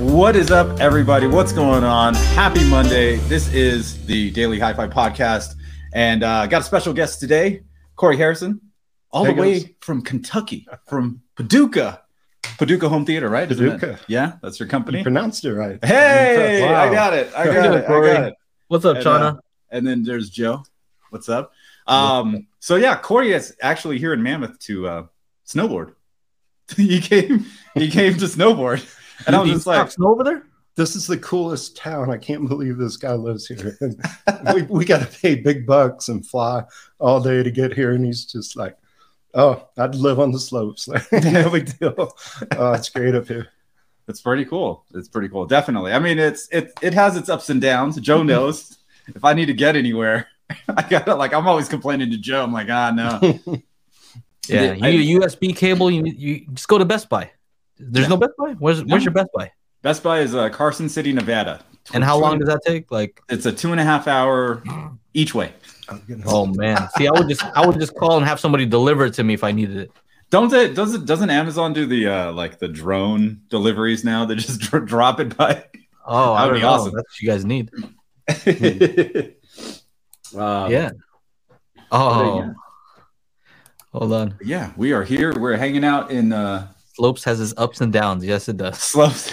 What is up, everybody? What's going on? Happy Monday. This is the Daily Hi-Fi Podcast, and got a special guest today, Corey Harrison, all the way from Kentucky, from Paducah. Paducah Home Theater, right? Paducah. Yeah, that's your company. You pronounced it right. Hey, wow. I got it. What's up, Chana? And then there's Joe. What's up? So yeah, Corey is actually here in Mammoth to snowboard. he came to snowboard. And I was just like, snow over there? This is the coolest town. I can't believe this guy lives here. we got to pay big bucks and fly all day to get here. And he's just like, oh, I'd live on the slopes. No big deal. Oh, it's great up here. It's pretty cool. It's pretty cool. Definitely. I mean, it has its ups and downs. Joe knows if I need to get anywhere, I got to, like, I'm always complaining to Joe. I'm like, no. Yeah. You need a USB cable. You just go to Best Buy. There's no Best Buy? Where's your Best Buy? Best Buy is Carson City, Nevada. And how long does that take? Like, it's a 2.5 hour each way. Oh man. See, I would just call and have somebody deliver it to me if I needed it. Doesn't Amazon do the like the drone deliveries now? They just drop it by. Oh, that would be awesome. That's what you guys need. Yeah. Oh. Yeah. Hold on. Yeah, we are here. We're hanging out in Slopes has its ups and downs. Yes, it does. Slopes.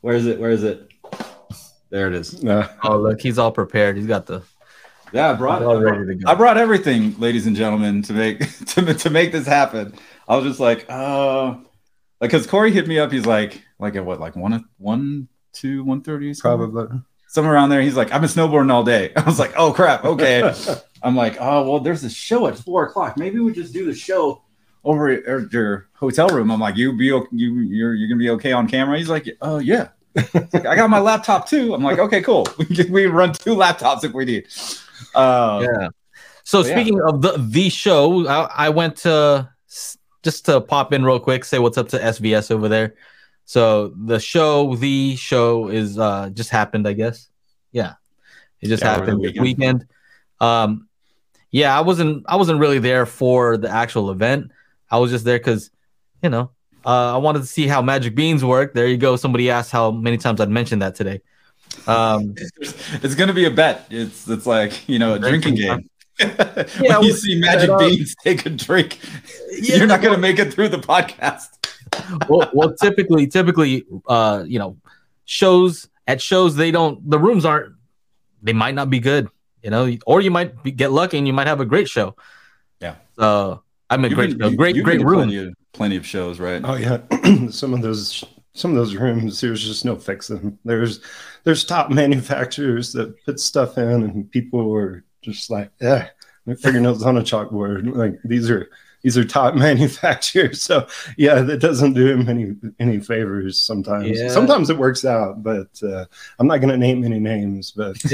Where is it? There it is. Oh, look, he's all prepared. He's got the. Yeah, I brought everything, ladies and gentlemen, to make to make this happen. I was just like, like, because Corey hit me up. He's like at what, like 1:30, probably somewhere around there. He's like, I've been snowboarding all day. I was like, oh crap, okay. I'm like, oh well, there's a show at 4 o'clock. Maybe we just do the show over at your hotel room. I'm like, you're gonna be okay on camera? He's like, oh yeah. Like, I got my laptop too. I'm like, okay, cool. We run two laptops if we need. Yeah. So speaking of the show, I went to just to pop in real quick, say what's up to SVS over there. So the show is just happened, I guess. Yeah, it just happened this weekend. Yeah, I wasn't really there for the actual event. I was just there because, you know, I wanted to see how Magic Beans work. There you go. Somebody asked how many times I'd mentioned that today. It's going to be a bet. It's like, you know, a drinking game. When you see Magic Beans take a drink, you're not going to make it through the podcast. well, typically, you know, shows, the rooms aren't, they might not be good, you know, or you might get lucky and you might have a great show. Yeah. So. I'm a great room. Plenty of shows, right? Oh yeah, some of those rooms, there's just no fixing. There's top manufacturers that put stuff in, and people are just like, their fingernails on a chalkboard. Like these are top manufacturers. So yeah, that doesn't do him any favors sometimes. Yeah. Sometimes it works out, but I'm not gonna name any names. But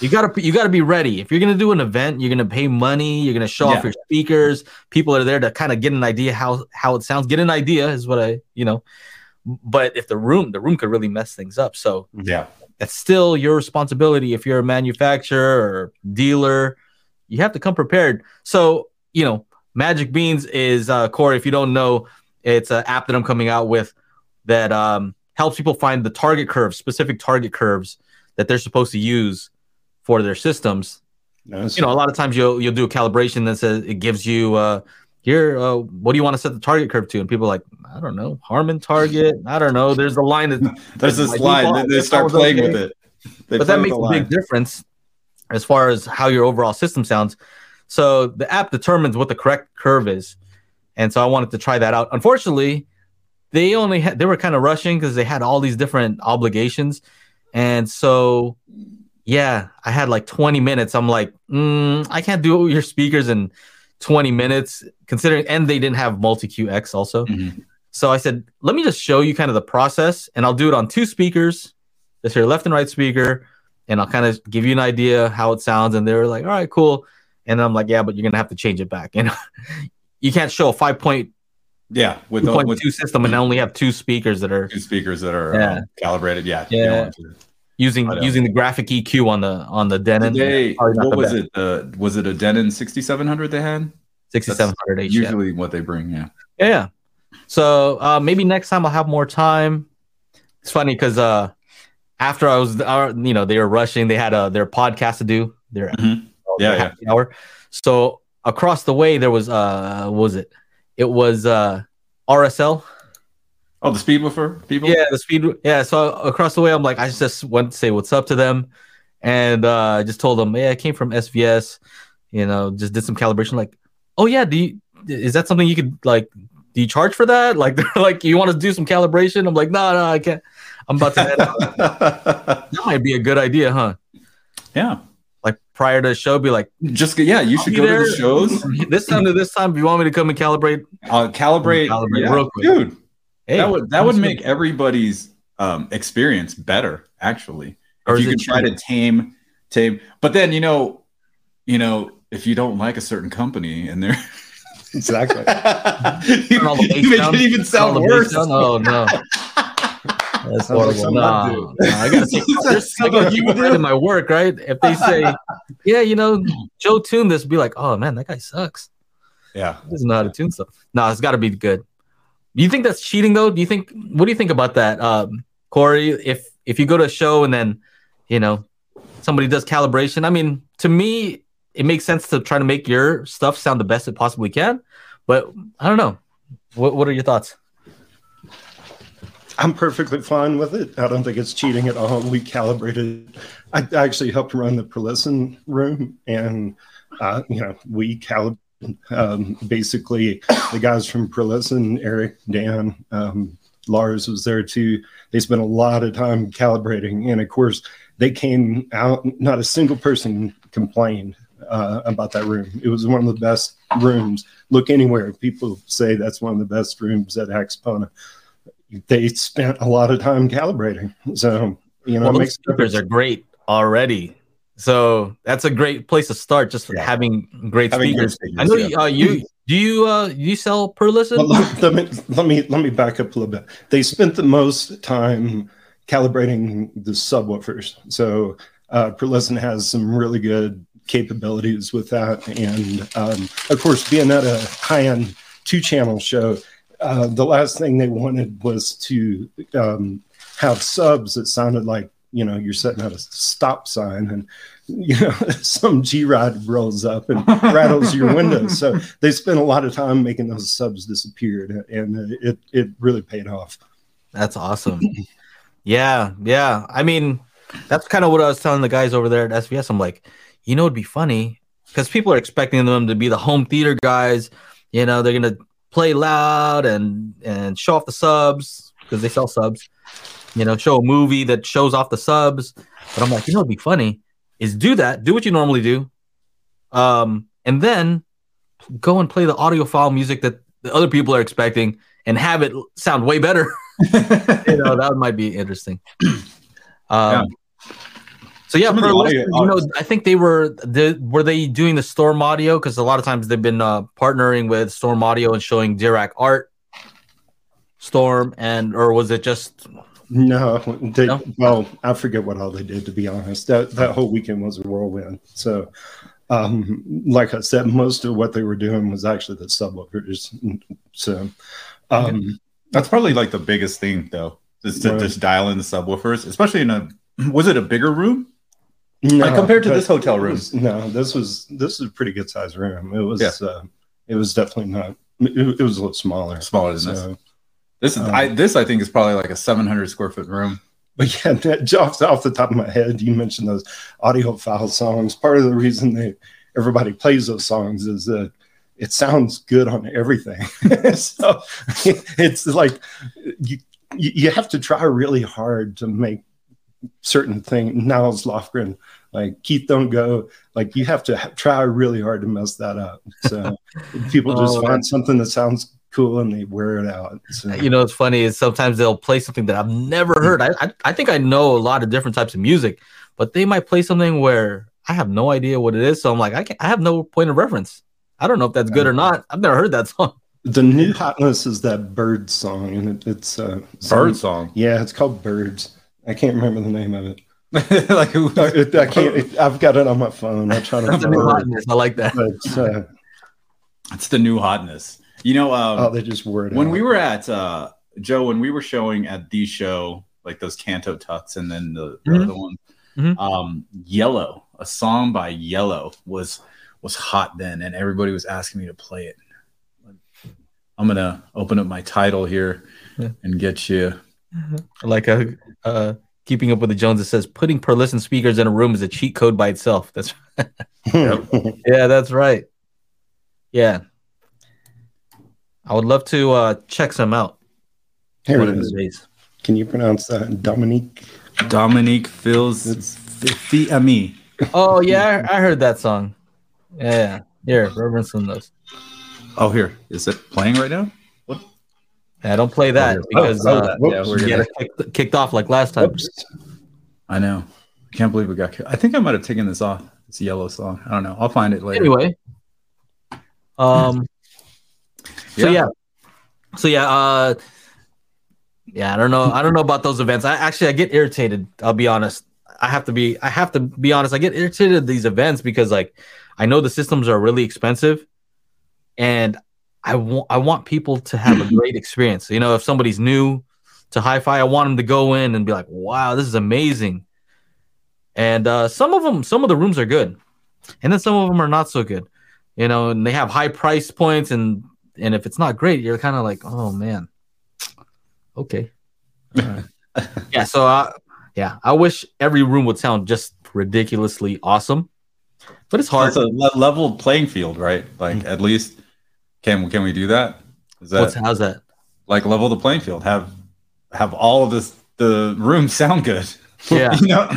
you gotta be ready. If you're gonna do an event, you're gonna pay money. You're gonna show off your speakers. People are there to kind of get an idea how it sounds. Get an idea is what I. But if the room could really mess things up. So yeah, that's still your responsibility. If you're a manufacturer or dealer, you have to come prepared. So, you know, Magic Beans is, Corey, if you don't know, it's an app that I'm coming out with that helps people find the specific target curves that they're supposed to use for their systems. Nice. You know, a lot of times you'll do a calibration that says it gives you, what do you want to set the target curve to? And people are like, I don't know, Harman target. I don't know. There's a line. There's this line. They start playing with it. But that makes a big difference as far as how your overall system sounds. So the app determines what the correct curve is. And so I wanted to try that out. Unfortunately, they were kind of rushing because they had all these different obligations. And so, yeah, I had like 20 minutes. I'm like, I can't do it with your speakers in 20 minutes, considering, and they didn't have Multi-QX also. Mm-hmm. So I said, let me just show you kind of the process, and I'll do it on two speakers. This your left and right speaker. And I'll kind of give you an idea how it sounds. And they were like, all right, cool. And I'm like, yeah, but you're going to have to change it back. And you can't show a 5.2 system and only have two speakers that are calibrated. Yeah. Using the graphic EQ on the Denon. Was it a Denon 6700 they had? 6700H. Usually what they bring. Yeah. So maybe next time I'll have more time. It's funny because after I was, you know, they were rushing. They had their podcast to do. Their hour. So across the way there was what was it? It was RSL. Oh, the speed buffer people. Yeah, the speed. Yeah. So across the way, I'm like, I just went to say what's up to them, and I just told them, yeah, I came from SVS. You know, just did some calibration. Like, oh yeah, is that something you could like? Do you charge for that? Like, they're like, you want to do some calibration? I'm like, no, I can't. I'm about to head out. That might be a good idea, huh? Yeah. Like prior to the show, be like, just yeah, you should go there to the shows. This time to this time, if you want me to come and calibrate, calibrate yeah, real quick, dude. Hey, that would make everybody's experience better, actually. If you can try to tame, but then you know, if you don't like a certain company and they're exactly, you make it even sound worse. Oh no, that's horrible. Nah, I gotta take pride in my work, right? If they say, yeah, you know, Joe tuned this, be like, oh man, that guy sucks. Yeah, he doesn't know how to tune stuff. Nah, it's got to be good. Do you think that's cheating though? What do you think about that, Corey? If you go to a show and then, you know, somebody does calibration. I mean, to me, it makes sense to try to make your stuff sound the best it possibly can. But I don't know. What are your thoughts? I'm perfectly fine with it. I don't think it's cheating at all. We calibrated. I actually helped run the pre-listen room, and you know, we calibrated. Basically the guys from Pre-Listen, Eric, Dan, Lars was there too. They spent a lot of time calibrating, and of course they came out, not a single person complained about that room. It was one of the best rooms. Look anywhere, people say that's one of the best rooms at Expona. They spent a lot of time calibrating. So, you know, well, those speakers are great already. So that's a great place to start, just for having great speakers. I know you sell per listen? Well, let me back up a little bit. They spent the most time calibrating the subwoofers. So Per Listen has some really good capabilities with that. And of course, being at a high-end two-channel show, the last thing they wanted was to have subs that sounded like, you know, you're setting out a stop sign and, you know, some G-Rod rolls up and rattles your windows. So they spent a lot of time making those subs disappear, and it really paid off. That's awesome. Yeah. I mean, that's kind of what I was telling the guys over there at SVS. I'm like, you know, it'd be funny because people are expecting them to be the home theater guys. You know, they're going to play loud and show off the subs because they sell subs. You know, show a movie that shows off the subs. But I'm like, you know, it'd be funny is do what you normally do. And then go and play the audiophile music that the other people are expecting and have it sound way better. You know, that might be interesting. So yeah, I think were they doing the Storm Audio? Cause a lot of times they've been partnering with Storm Audio and showing Dirac art Storm, and, or was it just, No? Well, I forget what all they did, to be honest. That whole weekend was a whirlwind. So, like I said, most of what they were doing was actually the subwoofers. So, that's probably like the biggest thing, though, is to just dial in the subwoofers, especially in was it a bigger room? No, like compared to this hotel room? This was a pretty good sized room. It was, it was definitely not. It was a little smaller. Smaller than this. This is I think is probably like a 700 square foot room. But yeah, that, off the top of my head, you mentioned those audiophile songs. Part of the reason that everybody plays those songs is that it sounds good on everything. So it's like you have to try really hard to make certain things. Niles Lofgren, like Keith Don't Go, like you have to try really hard to mess that up. So people just find something that sounds cool and they wear it out. So, you know, it's funny is sometimes they'll play something that I've never heard. I think I know a lot of different types of music, but they might play something where I have no idea what it is. So I'm like, I have no point of reference. I don't know if that's good or not. I've never heard that song. The new hotness is that bird song, and it's a bird song. Yeah, it's called Birds. I can't remember the name of it. Like I can't. I've got it on my phone. I try to. That's the new hotness. I like that. But, it's the new hotness. You know, they just wore it when out. We were at Joe, when we were showing at the show, like those Canto Tuts and then the other ones, Yellow, a song by Yellow was hot then, and everybody was asking me to play it. I'm gonna open up my title here and get you like a Keeping Up with the Joneses says, putting pearlescent speakers in a room is a cheat code by itself. That's yeah, that's right. Yeah, I would love to check some out. Here it is. Can you pronounce that? Dominique Fils-Aimé. Oh yeah, I heard that song. Yeah, here, reference on those. Oh, here. Is it playing right now? What? Yeah, don't play that because we got kicked off like last time. Whoops. I know. I can't believe we got kicked. I think I might have taken this off. It's a Yellow song. I don't know. I'll find it later. Anyway. So yeah, I don't know about those events. I get irritated. I'll be honest. I have to be honest. I get irritated at these events because I know the systems are really expensive. And I want people to have a great experience. You know, if somebody's new to hi-fi, I want them to go in and be like, wow, this is amazing. And some of the rooms are good. And then some of them are not so good. You know, and they have high price points. And if it's not great, you're kind of like, oh, man. Okay. Yeah, so, I wish every room would sound just ridiculously awesome. But it's hard. It's a level playing field, right? Like, at least... Can we do that? How's that? Like level the playing field. Have all of the room sound good. Yeah. You know,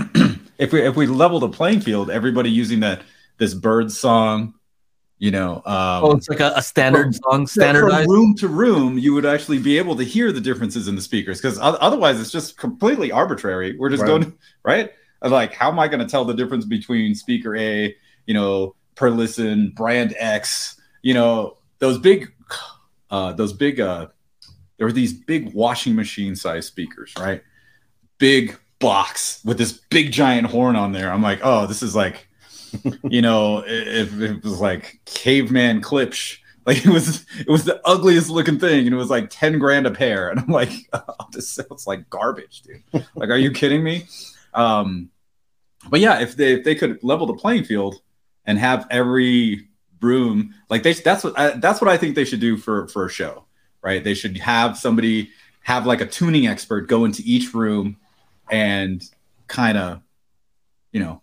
if we level the playing field, everybody using this bird song, you know. It's like a standard song, standardized. From room to room, you would actually be able to hear the differences in the speakers because otherwise it's just completely arbitrary. We're just going, right? Like, how am I going to tell the difference between speaker A, you know, per listen, brand X, you know? Those big, there were these big washing machine size speakers, right? Big box with this big giant horn on there. I'm like, oh, this is like, you know, if it was like caveman Klipsch, like it was the ugliest looking thing. And it was like 10 grand a pair. And I'm like, oh, this sounds like garbage, dude. Like, are you kidding me? But yeah, if they could level the playing field and have every room like that's what I think they should do for a show, right? They should have somebody have like a tuning expert go into each room and kind of, you know,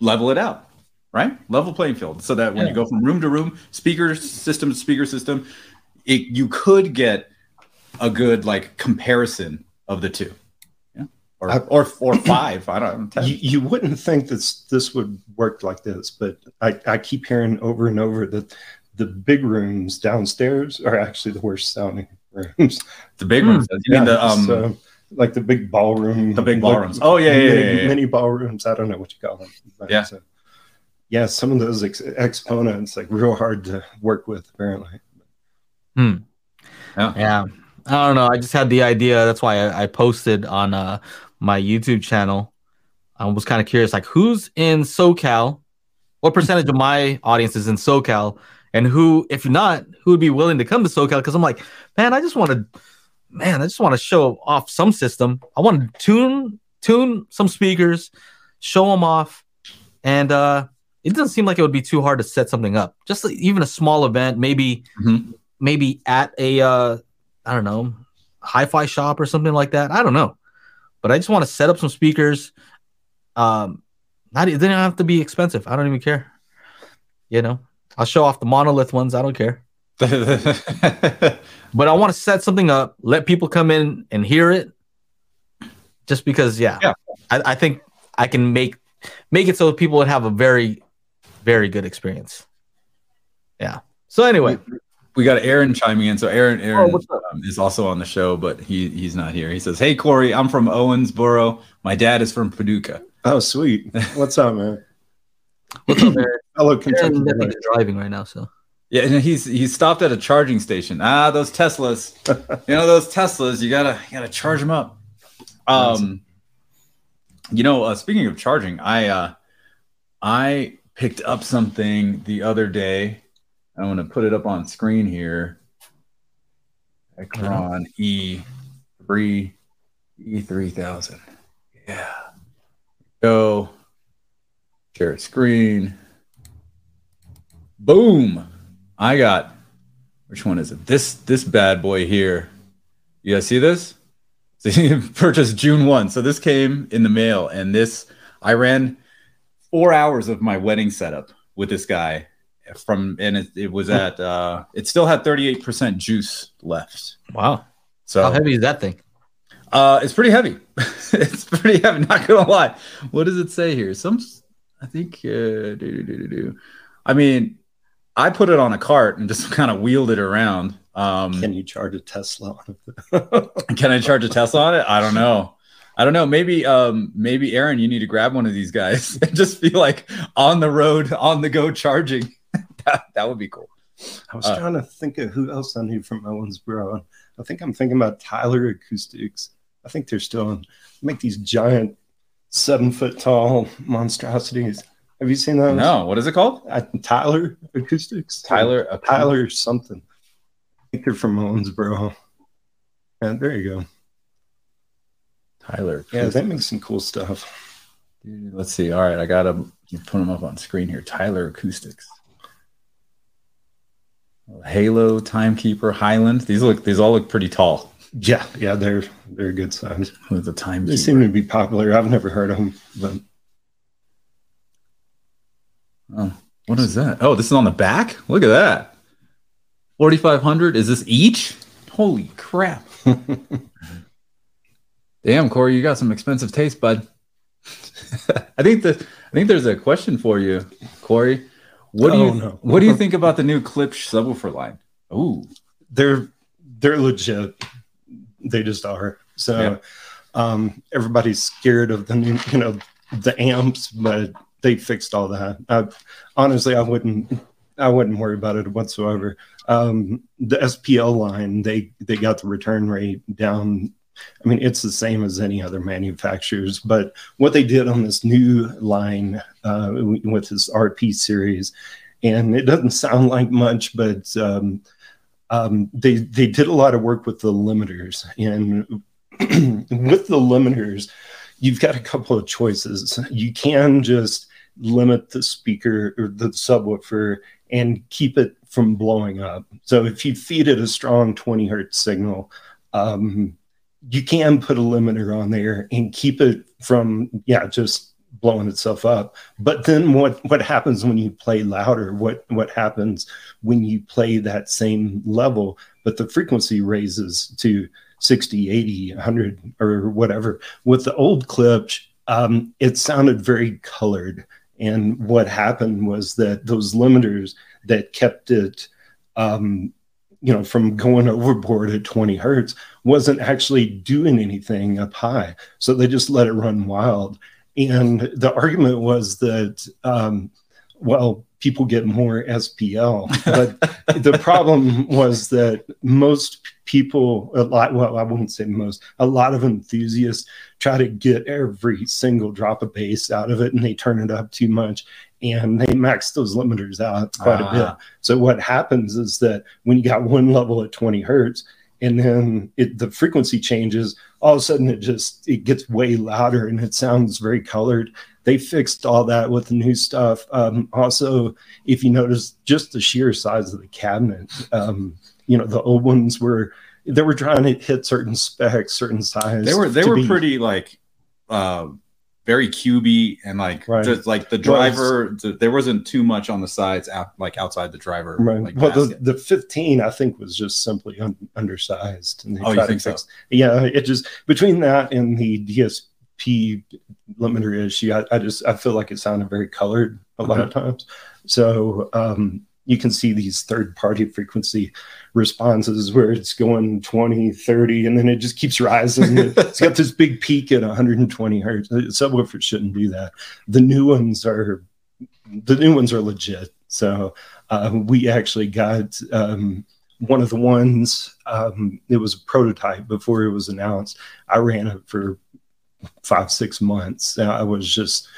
level it out, right? Level playing field so that when you go from room to room, speaker system to speaker system, you could get a good like comparison of the two. Or five. I don't know. You wouldn't think this would work like this, but I keep hearing over and over that the big rooms downstairs are actually the worst sounding rooms. The big rooms. You mean the like the big ballroom. The big ballrooms. Oh yeah. Mini ballrooms. I don't know what you call them. But, yeah. So, yeah. Some of those exponents like real hard to work with apparently. Hmm. Yeah. I don't know. I just had the idea. That's why I posted on my YouTube channel. I was kind of curious, like, who's in SoCal? What percentage of my audience is in SoCal? And who, if not, who would be willing to come to SoCal? Because I'm like, I just want to show off some system. I want to tune some speakers, show them off. And it doesn't seem like it would be too hard to set something up. Just like, even a small event, maybe at a, I don't know, hi-fi shop or something like that. I don't know. But I just want to set up some speakers. It didn't have to be expensive. I don't even care. You know, I'll show off the monolith ones. I don't care. But I want to set something up, let people come in and hear it. Just because, I think I can make it so people would have a very, very good experience. Yeah. So anyway. We got Aaron chiming in. So Aaron is also on the show, but he's not here. He says, hey, Corey, I'm from Owensboro. My dad is from Paducah. Oh, sweet. What's up, man? What's up, Aaron? Hello, Kentucky. He's driving right now, so. Yeah, and he stopped at a charging station. Those Teslas. You know, those Teslas, you gotta charge them up. You know, speaking of charging, I picked up something the other day. I'm going to put it up on screen here. Ekron E3000. Yeah. Go. Share screen. Boom. I got, which one is it? This bad boy here. You guys see this? Purchased June 1. So this came in the mail, and this, I ran 4 hours of my wedding setup with this guy from, and it was at, it still had 38% juice left. Wow. So how heavy is that thing? It's pretty heavy. It's pretty heavy. Not going to lie. What does it say here? I think, I mean, I put it on a cart and just kind of wheeled it around. Can you charge a Tesla on it? Can I charge a Tesla on it? I don't know. Maybe, maybe Aaron, you need to grab one of these guys and just be like on the road, on the go charging. that would be cool. I was trying to think of who else I knew from Owensboro. I think I'm thinking about Tyler Acoustics. I think they're still on. Make these giant 7-foot-tall monstrosities. Have you seen those? No. What is it called? Tyler Acoustics. Tyler something. I think they're from Owensboro. And there you go. Tyler Acoustics. Yeah, that makes some cool stuff. Dude, let's see. All right, I got to put them up on screen here. Tyler Acoustics. Halo, Timekeeper, Highland. These all look pretty tall. Yeah, they're good size. With the Timekeeper. They seem to be popular. I've never heard of them, but what is that? Oh, this is on the back. Look at that. 4,500. Is this each? Holy crap! Damn, Corey, you got some expensive taste, bud. I think there's a question for you, Corey. What do you think about the new Klipsch subwoofer line? Oh, they're legit. They just are. So everybody's scared of the new, the amps, but they fixed all that. Honestly, I wouldn't worry about it whatsoever. The SPL line, they got the return rate down. I mean, it's the same as any other manufacturers, but what they did on this new line with this RP series, and it doesn't sound like much, but they did a lot of work with the limiters. And with the limiters, you've got a couple of choices. You can just limit the speaker or the subwoofer and keep it from blowing up. So if you feed it a strong 20 hertz signal, you can put a limiter on there and keep it from, just blowing itself up. But then what happens when you play louder? What happens when you play that same level, but the frequency raises to 60, 80, 100, or whatever? With the old Klipsch, it sounded very colored. And what happened was that those limiters that kept it, from going overboard at 20 hertz wasn't actually doing anything up high. So they just let it run wild. And the argument was that, people get more SPL. But the problem was that most people, I wouldn't say most, a lot of enthusiasts try to get every single drop of bass out of it, and they turn it up too much. And they max those limiters out quite a bit. So what happens is that when you got one level at 20 hertz, and then the frequency changes, all of a sudden it gets way louder and it sounds very colored. They fixed all that with the new stuff. Also, if you notice, just the sheer size of the cabinet, the old ones were trying to hit certain specs, certain size. They were pretty like. Very cubey and the driver. There wasn't too much on the sides, outside the driver. Right. The 15, I think, was just simply undersized. And you think so? Yeah, it just between that and the DSP limiter issue, I feel like it sounded very colored a lot of times. So you can see these third-party frequency responses where it's going 20, 30, and then it just keeps rising. It's got this big peak at 120 hertz. The subwoofer shouldn't do that. The new ones are legit. So we actually got one of the ones. It was a prototype before it was announced. I ran it for 5-6 months. I was just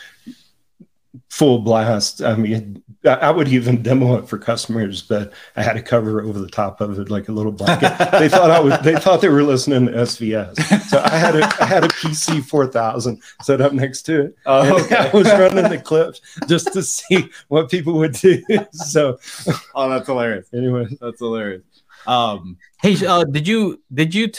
full blast. I mean, I would even demo it for customers, but I had a cover over the top of it, like a little blanket. They thought I was, they thought they were listening to SVS. So I had a PC 4000 set up next to it. Oh, okay. I was running the clips just to see what people would do. So, oh, that's hilarious. Anyway, that's hilarious. Hey, did you introduce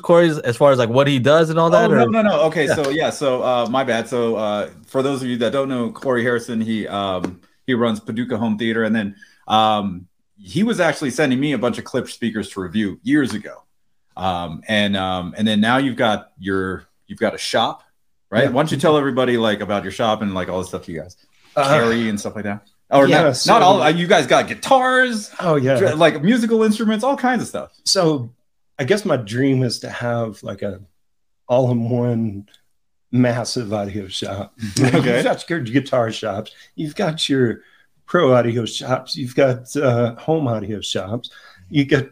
Corey as far as like what he does and all that? Oh, no. Okay. Yeah. So yeah. So, my bad. So, for those of you that don't know Corey Harrison, he runs Paducah Home Theater. And then, he was actually sending me a bunch of Klipsch speakers to review years ago. And then now you've got a shop, right? Yeah. Why don't you tell everybody like about your shop and like all the stuff you guys carry and stuff like that? Or yeah, not all. You guys got guitars. Oh yeah, like musical instruments, all kinds of stuff. So, I guess my dream is to have like a all-in-one massive audio shop. Okay, you've got your guitar shops. You've got your pro audio shops. You've got home audio shops. You got.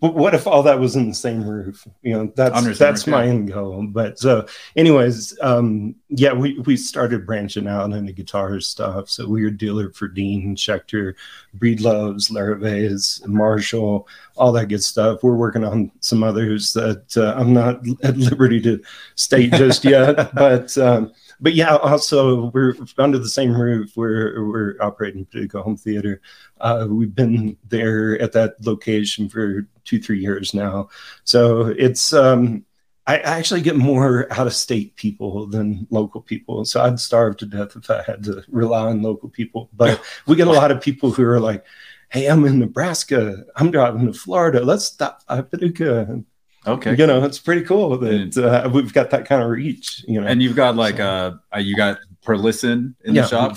But what if all that was in the same roof? You know, that's my end goal. But so anyways, yeah, we started branching out into guitar stuff. So we were dealer for Dean, Schechter, Breedlove's, Larravé's, Marshall, all that good stuff. We're working on some others that I'm not at liberty to state just yet. But yeah, also we're under the same roof. We're operating Paducah Home Theater. We've been there at that location for 2-3 years now. So it's I actually get more out of state people than local people. So I'd starve to death if I had to rely on local people. But we get a lot of people who are like, "Hey, I'm in Nebraska. I'm driving to Florida. Let's stop at Paducah." Okay, you know, it's pretty cool that we've got that kind of reach, you know. And you've got like you got per listen in the shop.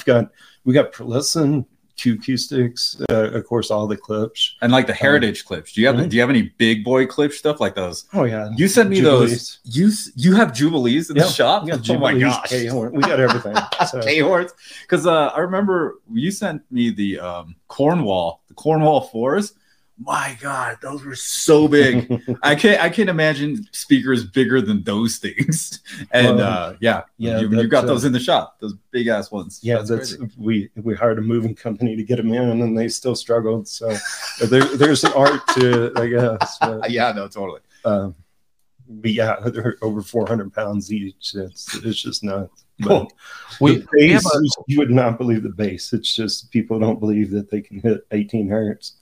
We got per listen, Q Acoustics, of course, all the Klipsch and like the heritage Klipsch. Do you have any big boy Klipsch stuff like those? Oh yeah, you sent me Jubilees. Those. You have Jubilees in the shop. Yeah, oh my gosh, K-horn. We got everything. So. K-horns, because I remember you sent me the Cornwall 4s. My God, those were so big. I can't imagine speakers bigger than those things. And you got those in the shop, those big ass ones. Yeah, that's we hired a moving company to get them in, and they still struggled. So there's an art to it, I guess. But, yeah, no, totally. But yeah, they're over 400 pounds each. It's just nuts. But you would not believe the bass. It's just people don't believe that they can hit 18 hertz.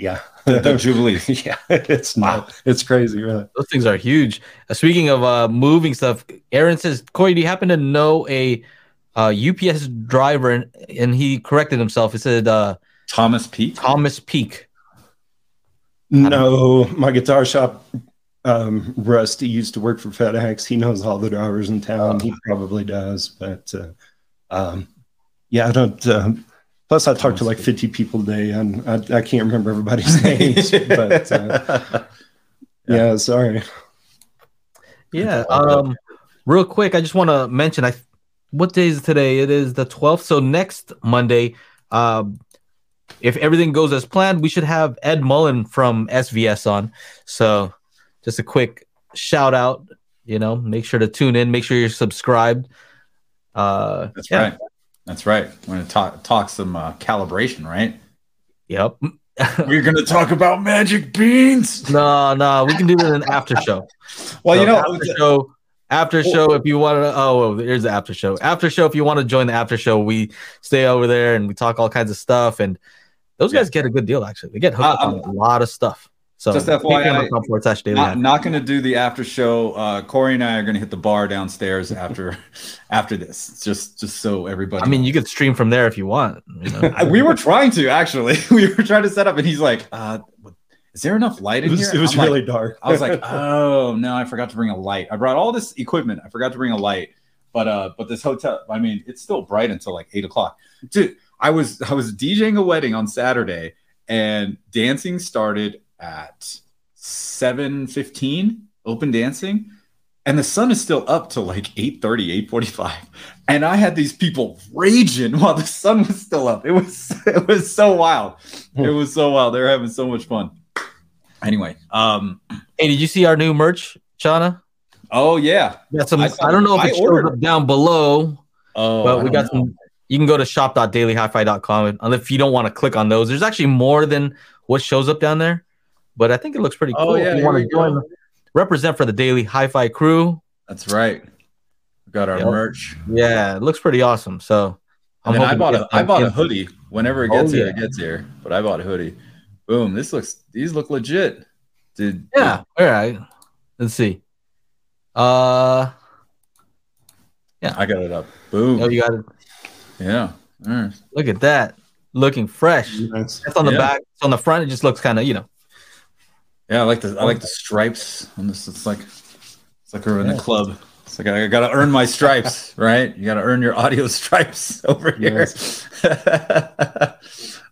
Yeah, the Jubilee. Yeah, it's not. Wow. It's crazy, really. Those things are huge. Speaking of moving stuff, Aaron says, Corey, do you happen to know a UPS driver? And he corrected himself. It said Thomas Peak. Thomas Peak. No, my guitar shop, Rusty, used to work for FedEx. He knows all the drivers in town. He probably does. But yeah, I don't. Plus, I talk to like 50 people a day, and I can't remember everybody's names. But yeah, sorry. Yeah, real quick, I just want to mention, what day is today? It is the 12th. So next Monday, if everything goes as planned, we should have Ed Mullen from SVS on. So just a quick shout out. You know, make sure to tune in. Make sure you're subscribed. That's right. That's right. We're going to talk some calibration, right? Yep. We're going to talk about Magic Beans. No, we can do it in an after show. Well, so you know, after show. If you want to, here's the after show. After show, if you want to join the after show, we stay over there and we talk all kinds of stuff. And those guys get a good deal. Actually, they get hooked up on a lot of stuff. So just FYI, I'm not going to do the after show. Corey and I are going to hit the bar downstairs after this. It's just so everybody. I mean, you could stream from there if you want. You know? We were trying to set up, and he's like, "Is there enough light in here?" It was really dark. I was like, "Oh no, I forgot to bring a light. I brought all this equipment. I forgot to bring a light." But this hotel, I mean, it's still bright until like 8 o'clock. Dude, I was DJing a wedding on Saturday, and dancing started at 7:15, open dancing, and the sun is still up till like 8:45, and I had these people raging while the sun was still up. It was so wild. It was so wild. They were having so much fun. Anyway, hey, did you see our new merch, Chana? Oh yeah, I don't know if it shows up down below. Oh, but we got some. You can go to shop.dailyhifi.com. And if you don't want to click on those, there's actually more than what shows up down there. But I think it looks pretty cool. Oh, yeah, if you want to join, represent for the Daily Hi-Fi crew. That's right. We got our merch. Yeah, it looks pretty awesome. So I bought a hoodie whenever it gets here. It gets here. But I bought a hoodie. Boom. These look legit. Dude. Yeah. All right. Let's see. Yeah. I got it up. Boom. Oh, you got it. Yeah. Right. Look at that. Looking fresh. That's on the back. It's on the front, it just looks kind of, Yeah, I like the stripes on this. It's like we're in the club. It's like I gotta earn my stripes, right? You gotta earn your audio stripes over here. Yes.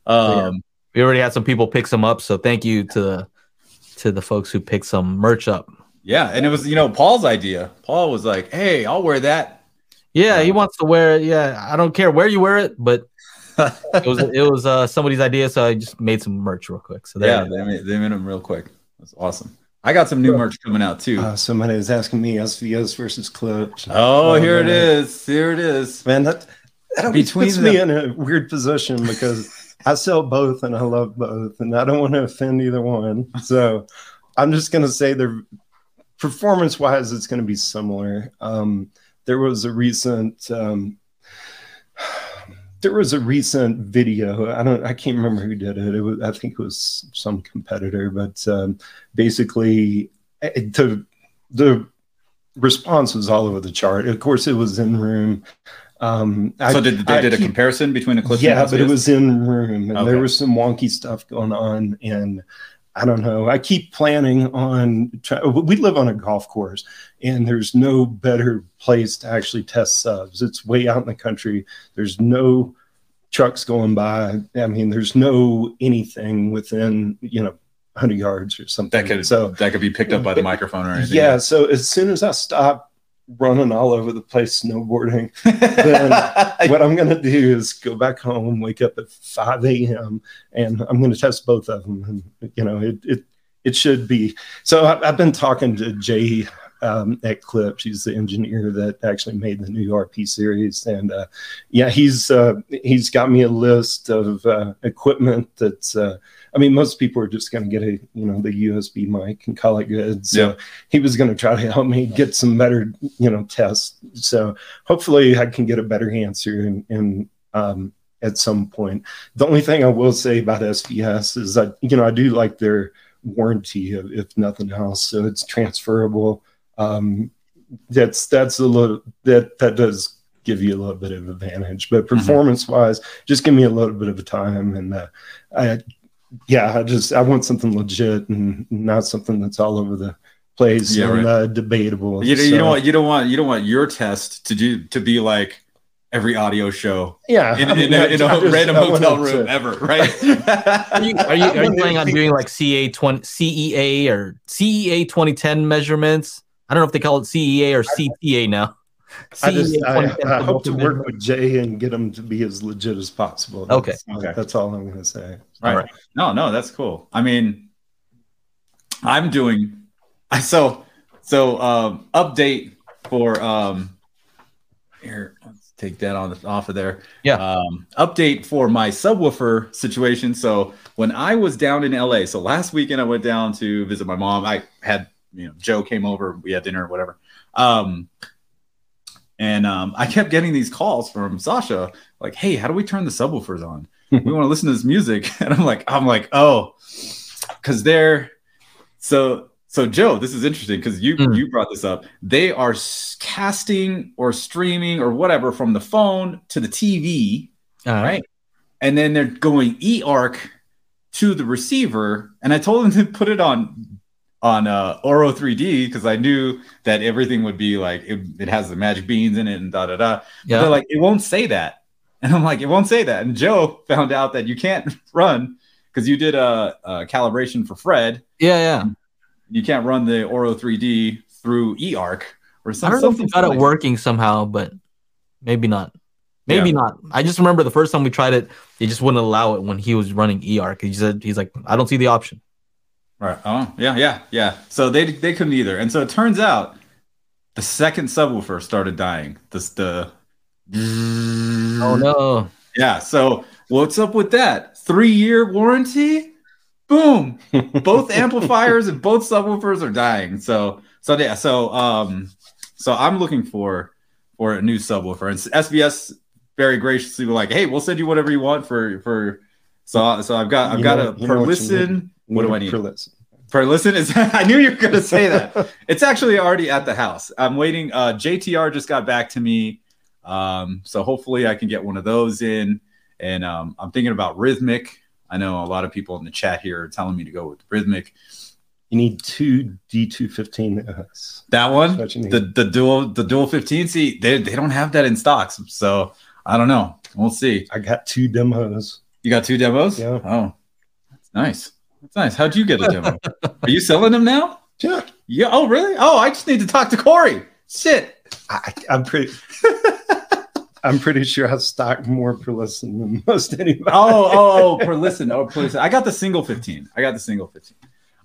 We already had some people pick some up, so thank you to the folks who picked some merch up. Yeah, and it was Paul's idea. Paul was like, "Hey, I'll wear that." Yeah, he wants to wear it. Yeah, I don't care where you wear it, but it was somebody's idea, so I just made some merch real quick. So they made them real quick. That's awesome. I got some new merch coming out too. Somebody was asking me SVS versus Klipsch. Oh, here man. It is. Here it is, man. That puts me in a weird position because I sell both and I love both, and I don't want to offend either one. So I'm just gonna say they're performance-wise, it's gonna be similar. There was a recent video. I can't remember who did it. I think it was some competitor, but basically the response was all over the chart. Of course, it was in room. So did they a comparison between the Klipsch? Yeah, but it was in room, and there was some wonky stuff going on, and I don't know. I keep planning on. We live on a golf course, and there's no better place to actually test subs. It's way out in the country. There's no trucks going by. I mean, there's no anything within 100 yards or something. That could be picked up by the microphone or anything. Yeah. So as soon as I stop running all over the place snowboarding, then what I'm going to do is go back home, wake up at 5 a.m., and I'm going to test both of them. And, it should be. So I've been talking to Jay at Klipsch. He's the engineer that actually made the new RP series. And, he's got me a list of equipment that's most people are just going to get the USB mic and call it good. So he was going to try to help me get some better, tests. So hopefully I can get a better answer and at some point. The only thing I will say about SVS is that, I do like their warranty, if nothing else. So it's transferable. That's a little, that does give you a little bit of advantage, but performance wise, just give me a little bit of a time. And, I want something legit and not something that's all over the place debatable. You don't want your test to be like every audio show. Yeah, in a random hotel room ever, right? Are you planning on doing like CEA or CEA 2010 measurements? I don't know if they call it CEA or CTA now. I hope to work with Jay and get him to be as legit as possible. Okay. That's all I'm going to say. All right. No, that's cool. I mean, I'm doing update for here. Let's take that off of there. Yeah. Update for my subwoofer situation. So when I was down in LA, so last weekend I went down to visit my mom. I had Joe came over. We had dinner or whatever. And I kept getting these calls from Sasha, like, "Hey, how do we turn the subwoofers on? We want to listen to this music." And I'm like, oh, because they're so Joe, this is interesting because you brought this up. They are casting or streaming or whatever from the phone to the TV, right? And then they're going eARC to the receiver. And I told them to put it on Oro 3D because I knew that everything would be like it has the Magic Beans in it and da da da. Yeah. They're like, it won't say that, and I'm like, it won't say that. And Joe found out that you can't run because you did a calibration for Fred. Yeah. You can't run the Oro 3D through eARC or something. I don't know if we got it working somehow, but maybe not. Maybe not. I just remember the first time we tried it, they just wouldn't allow it when he was running eARC. He said he's like, I don't see the option. Right. Oh, yeah. So they couldn't either, and so it turns out the second subwoofer started dying. The Oh, no. Yeah, so what's up with that? 3-year warranty? Boom. Both amplifiers and both subwoofers are dying. So yeah, so I'm looking for a new subwoofer. And SVS very graciously were like, hey, we'll send you whatever you want for so I've got a per listen. What do I need? Per listen is I knew you were gonna say that. It's actually already at the house. I'm waiting. JTR just got back to me. So hopefully I can get one of those in. And I'm thinking about Rhythmic. I know a lot of people in the chat here are telling me to go with Rhythmic. You need two D215s. That one, the dual 15. See, they don't have that in stock, so I don't know. We'll see. I got two demos. You got two demos? Yeah. Oh, that's nice. That's nice. How'd you get a demo? Are you selling them now? Yeah. Yeah. Oh, really? Oh, I just need to talk to Corey. Shit. I'm pretty. I'm pretty sure I stock more per listen than most anybody. Per listen. I got the single 15.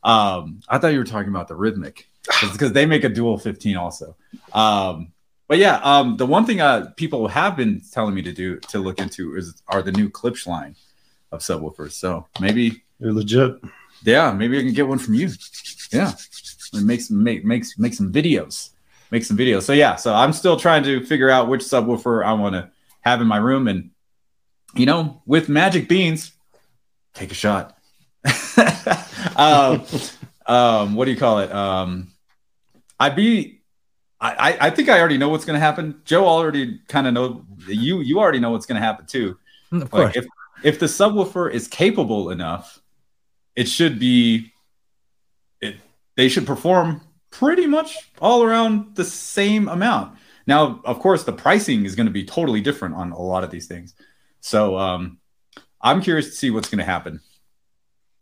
I thought you were talking about the Rhythmic because they make a dual 15 also. But yeah, the one thing people have been telling me to look into are the new Klipsch line of subwoofers. So maybe they're legit. Yeah, maybe I can get one from you. Yeah, and make some videos. Make some videos. So yeah, so I'm still trying to figure out which subwoofer I want to have in my room, and you know, with Magic Beans, take a shot. What do you call it? I think I already know what's going to happen. Joe already kind of know. You already know what's going to happen too. Of course. Like if the subwoofer is capable enough, it should be. They should perform pretty much all around the same amount. Now, of course, the pricing is going to be totally different on a lot of these things. So I'm curious to see what's going to happen.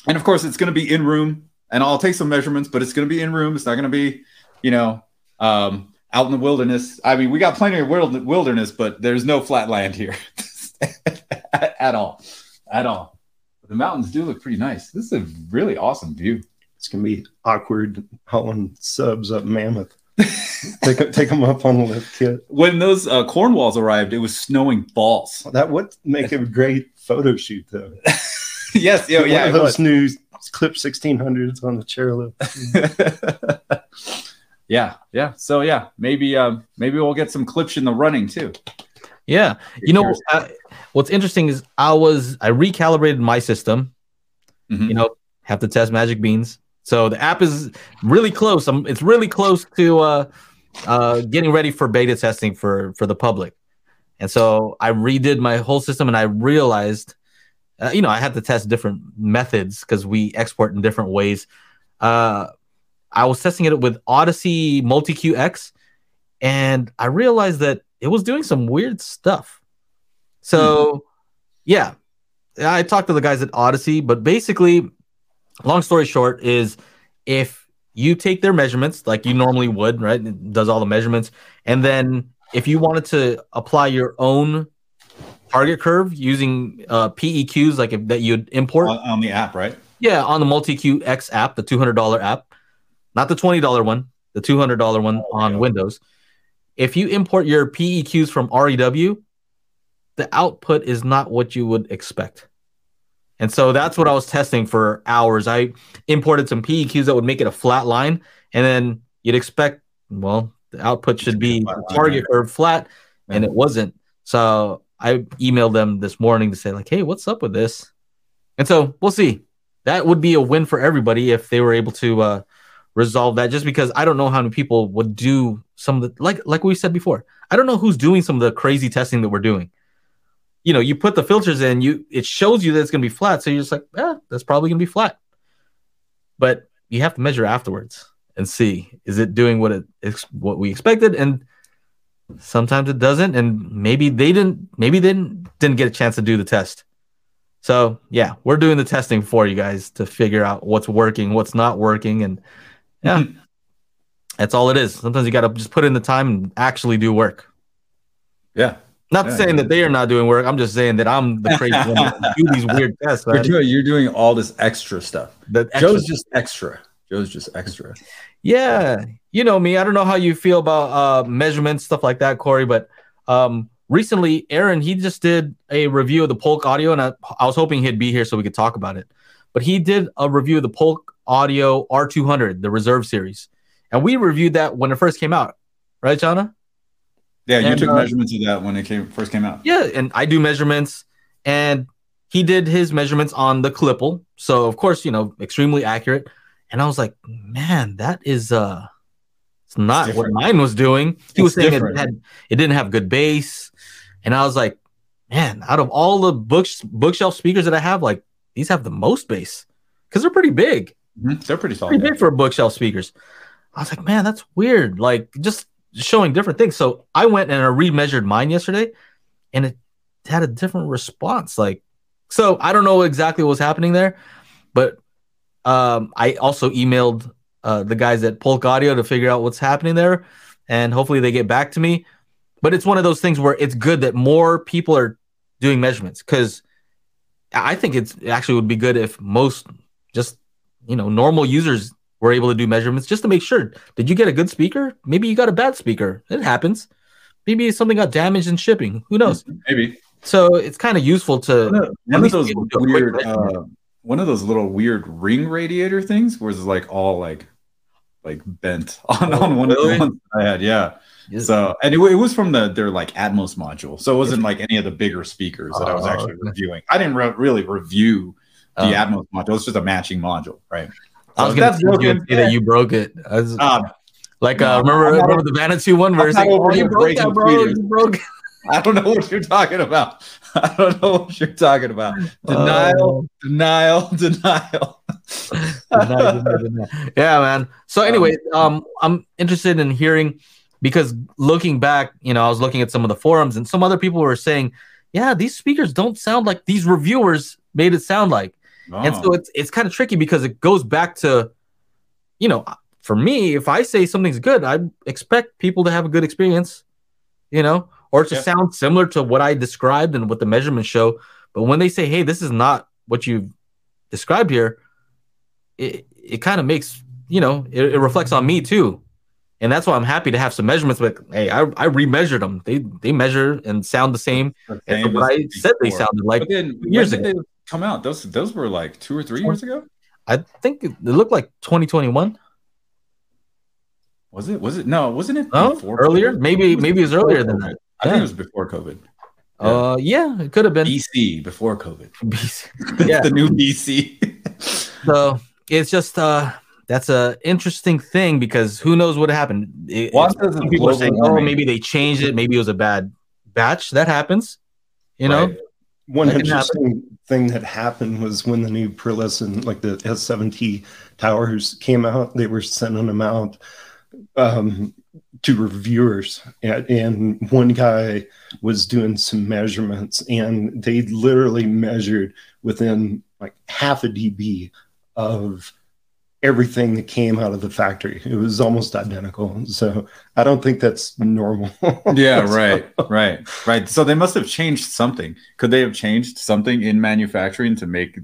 And of course, it's going to be in room, and I'll take some measurements, but it's going to be in room. It's not going to be, out in the wilderness. I mean, we got plenty of wilderness, but there's no flat land here at all. But the mountains do look pretty nice. This is a really awesome view. It's going to be awkward hauling subs up Mammoth. take them up on the lift kit. When those Cornwalls arrived, it was snowing balls. Well, that would make a great photo shoot, though. Yes. Yeah. One of those new Klipsch 1600s on the chairlift. Yeah. Yeah. So, yeah, maybe we'll get some Klipsch in the running, too. Yeah. What's interesting is I recalibrated my system, have to test Magic Beans. So the app is really close. It's really close to getting ready for beta testing for the public. And so I redid my whole system, and I realized, I had to test different methods because we export in different ways. I was testing it with Odyssey Multi-QX, and I realized that it was doing some weird stuff. So, yeah, I talked to the guys at Odyssey, but basically, long story short is if you take their measurements like you normally would, right? It does all the measurements. And then if you wanted to apply your own target curve using PEQs that you'd import. On the app, right? Yeah, on the MultiQX app, the $200 app. Not the $20 one, the $200 one on Windows. If you import your PEQs from REW, the output is not what you would expect. And so that's what I was testing for hours. I imported some PEQs that would make it a flat line. And then you'd expect, well, the output should be target curve flat. And it wasn't. So I emailed them this morning to say, hey, what's up with this? And so we'll see. That would be a win for everybody if they were able to resolve that, just because I don't know how many people would do some of the, like we said before, I don't know who's doing some of the crazy testing that we're doing. You put the filters in, it shows you that it's going to be flat. So you're just like, that's probably going to be flat. But you have to measure afterwards and see, is it doing what we expected? And sometimes it doesn't. And maybe they didn't get a chance to do the test. So yeah, we're doing the testing for you guys to figure out what's working, what's not working. And yeah, that's all it is. Sometimes you got to just put in the time and actually do work. Yeah. Not saying that they are not doing work. I'm just saying that I'm the crazy one that do these weird tests. Right? You're doing all this extra stuff. Joe's just extra. Yeah. You know me. I don't know how you feel about measurements, stuff like that, Corey, but recently, Aaron, he just did a review of the Polk Audio, and I was hoping he'd be here so we could talk about it. But he did a review of the Polk Audio R200, the Reserve Series. And we reviewed that when it first came out. Right, Chana? Yeah, you took measurements of that when it first came out. Yeah, and I do measurements. And he did his measurements on the Klipsch. So, of course, you know, extremely accurate. And I was like, man, that is it's not what mine was doing. He was saying it didn't have good bass. And I was like, man, out of all the bookshelf speakers that I have, like, these have the most bass because they're pretty big. Mm-hmm. They're pretty solid. Pretty big for bookshelf speakers. I was like, man, that's weird. Like, just showing different things. So I went and I remeasured mine yesterday, and it had a different response. Like, so I don't know exactly what was happening there, but I also emailed the guys at Polk Audio to figure out what's happening there, and hopefully they get back to me. But it's one of those things where it's good that more people are doing measurements, because I think it actually would be good if most just, you know, normal users were able to do measurements just to make sure. Did you get a good speaker? Maybe you got a bad speaker. It happens. Maybe something got damaged in shipping. Who knows? Maybe. So it's kind of useful to... One of those little weird ring radiator things where it's like all like bent on one of the ones that I had. Yeah. Yes. So, and it was from their like Atmos module. So it wasn't like any of the bigger speakers that I was actually reviewing. I didn't really review the Atmos module. It's just a matching module, right? I was going to say that you broke it. Remember the Vanity one where it's like, you broke that, bro. You broke it. I don't know what you're talking about. I don't know what you're talking about. Denial. denial. Yeah, man. So anyway, I'm interested in hearing, because looking back, you know, I was looking at some of the forums, and some other people were saying, yeah, these speakers don't sound like these reviewers made it sound like. Oh. And so it's kind of tricky, because it goes back to, you know, for me, if I say something's good, I expect people to have a good experience, you know, or to sound similar to what I described and what the measurements show. But when they say, hey, this is not what you've described here, it kind of makes, you know, it reflects on me too. And that's why I'm happy to have some measurements. But hey, I remeasured them. They measure and sound the same. Okay, as what I said they sounded like. But then, years ago, they come out? Those were like 2 or 3 years ago. I think it looked like 2021. Was it? Was it? No, wasn't it? No, earlier. COVID? Maybe it was earlier than that. I think it was before COVID. Yeah. It could have been BC before COVID. BC. Yeah, the new BC. So it's just that's an interesting thing, because who knows what happened. People are saying, oh, maybe they changed it. Maybe it was a bad batch. That happens, you know? One interesting thing that happened was when the new Pearlescent, like the S7T towers came out, they were sending them out to reviewers. And one guy was doing some measurements, and they literally measured within like half a dB of everything that came out of the factory. It was almost identical. So I don't think that's normal. Yeah, so. Right. So they must have changed something. Could they have changed something in manufacturing to make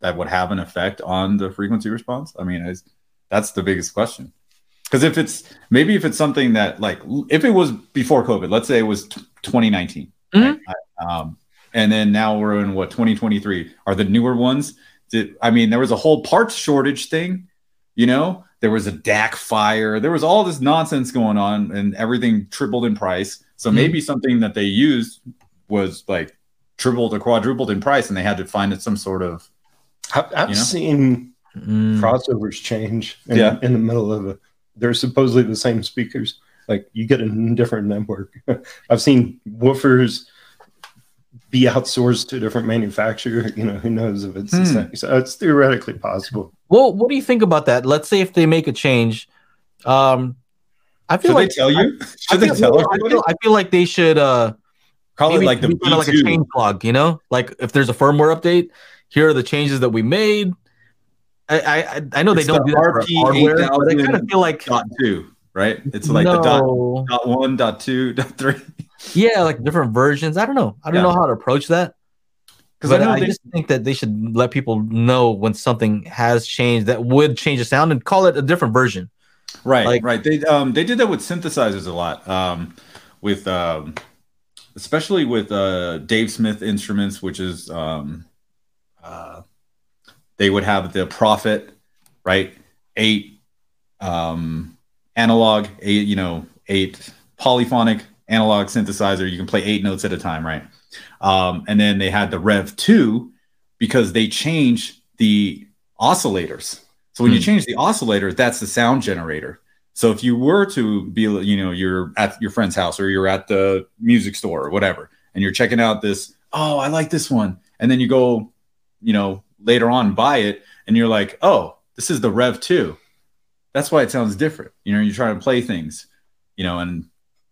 that would have an effect on the frequency response? I mean, that's the biggest question. Because if it's something that, like, if it was before COVID, let's say it was 2019. Mm-hmm. Right? And then now we're in 2023 are the newer ones. I mean, there was a whole parts shortage thing, you know, there was a DAC fire, there was all this nonsense going on, and everything tripled in price. So maybe something that they used was like tripled or quadrupled in price, and they had to find it some sort of... I've seen crossovers change in the middle of they're supposedly the same speakers. Like, you get a different network. I've seen woofers be outsourced to a different manufacturer. You know, who knows if it's the same. So it's theoretically possible. Well, what do you think about that? Let's say if they make a change, I feel like they tell you. I feel like they should call it like the kind of like a change log. You know, like if there's a firmware update, here are the changes that we made. I know it's they don't do that for hardware, but I kind of feel like .2, right? It's like the .1, .2, .3. Yeah, like different versions. I don't know. I don't know how to approach that. Because I just think that they should let people know when something has changed that would change the sound, and call it a different version. Right. They did that with synthesizers a lot. With especially with Dave Smith Instruments, which is they would have the Prophet, right? 8 analog, 8, you know, 8 polyphonic analog synthesizer. You can play 8 notes at a time, right? And then they had the Rev 2 because they changed the oscillators. So when you change the oscillator, that's the sound generator. So if you were to be, you know, you're at your friend's house or you're at the music store or whatever, and you're checking out this, oh, I like this one. And then you go, you know, later on buy it and you're like, oh, this is the Rev 2. That's why it sounds different. You know, you're trying to play things, you know, and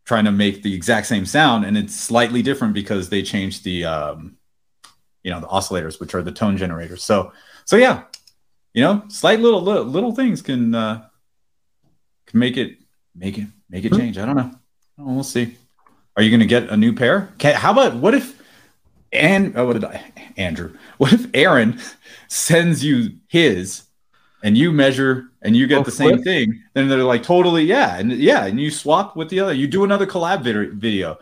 trying to make the exact same sound. And it's slightly different because they changed the, you know, the oscillators, which are the tone generators. So yeah, you know, slight little things can make it change. I don't know. We'll see. Are you going to get a new pair? How about what if Aaron sends you his and you measure and you get the same thing? Then they're like, totally. Yeah. And you swap with the other, you do another collab video.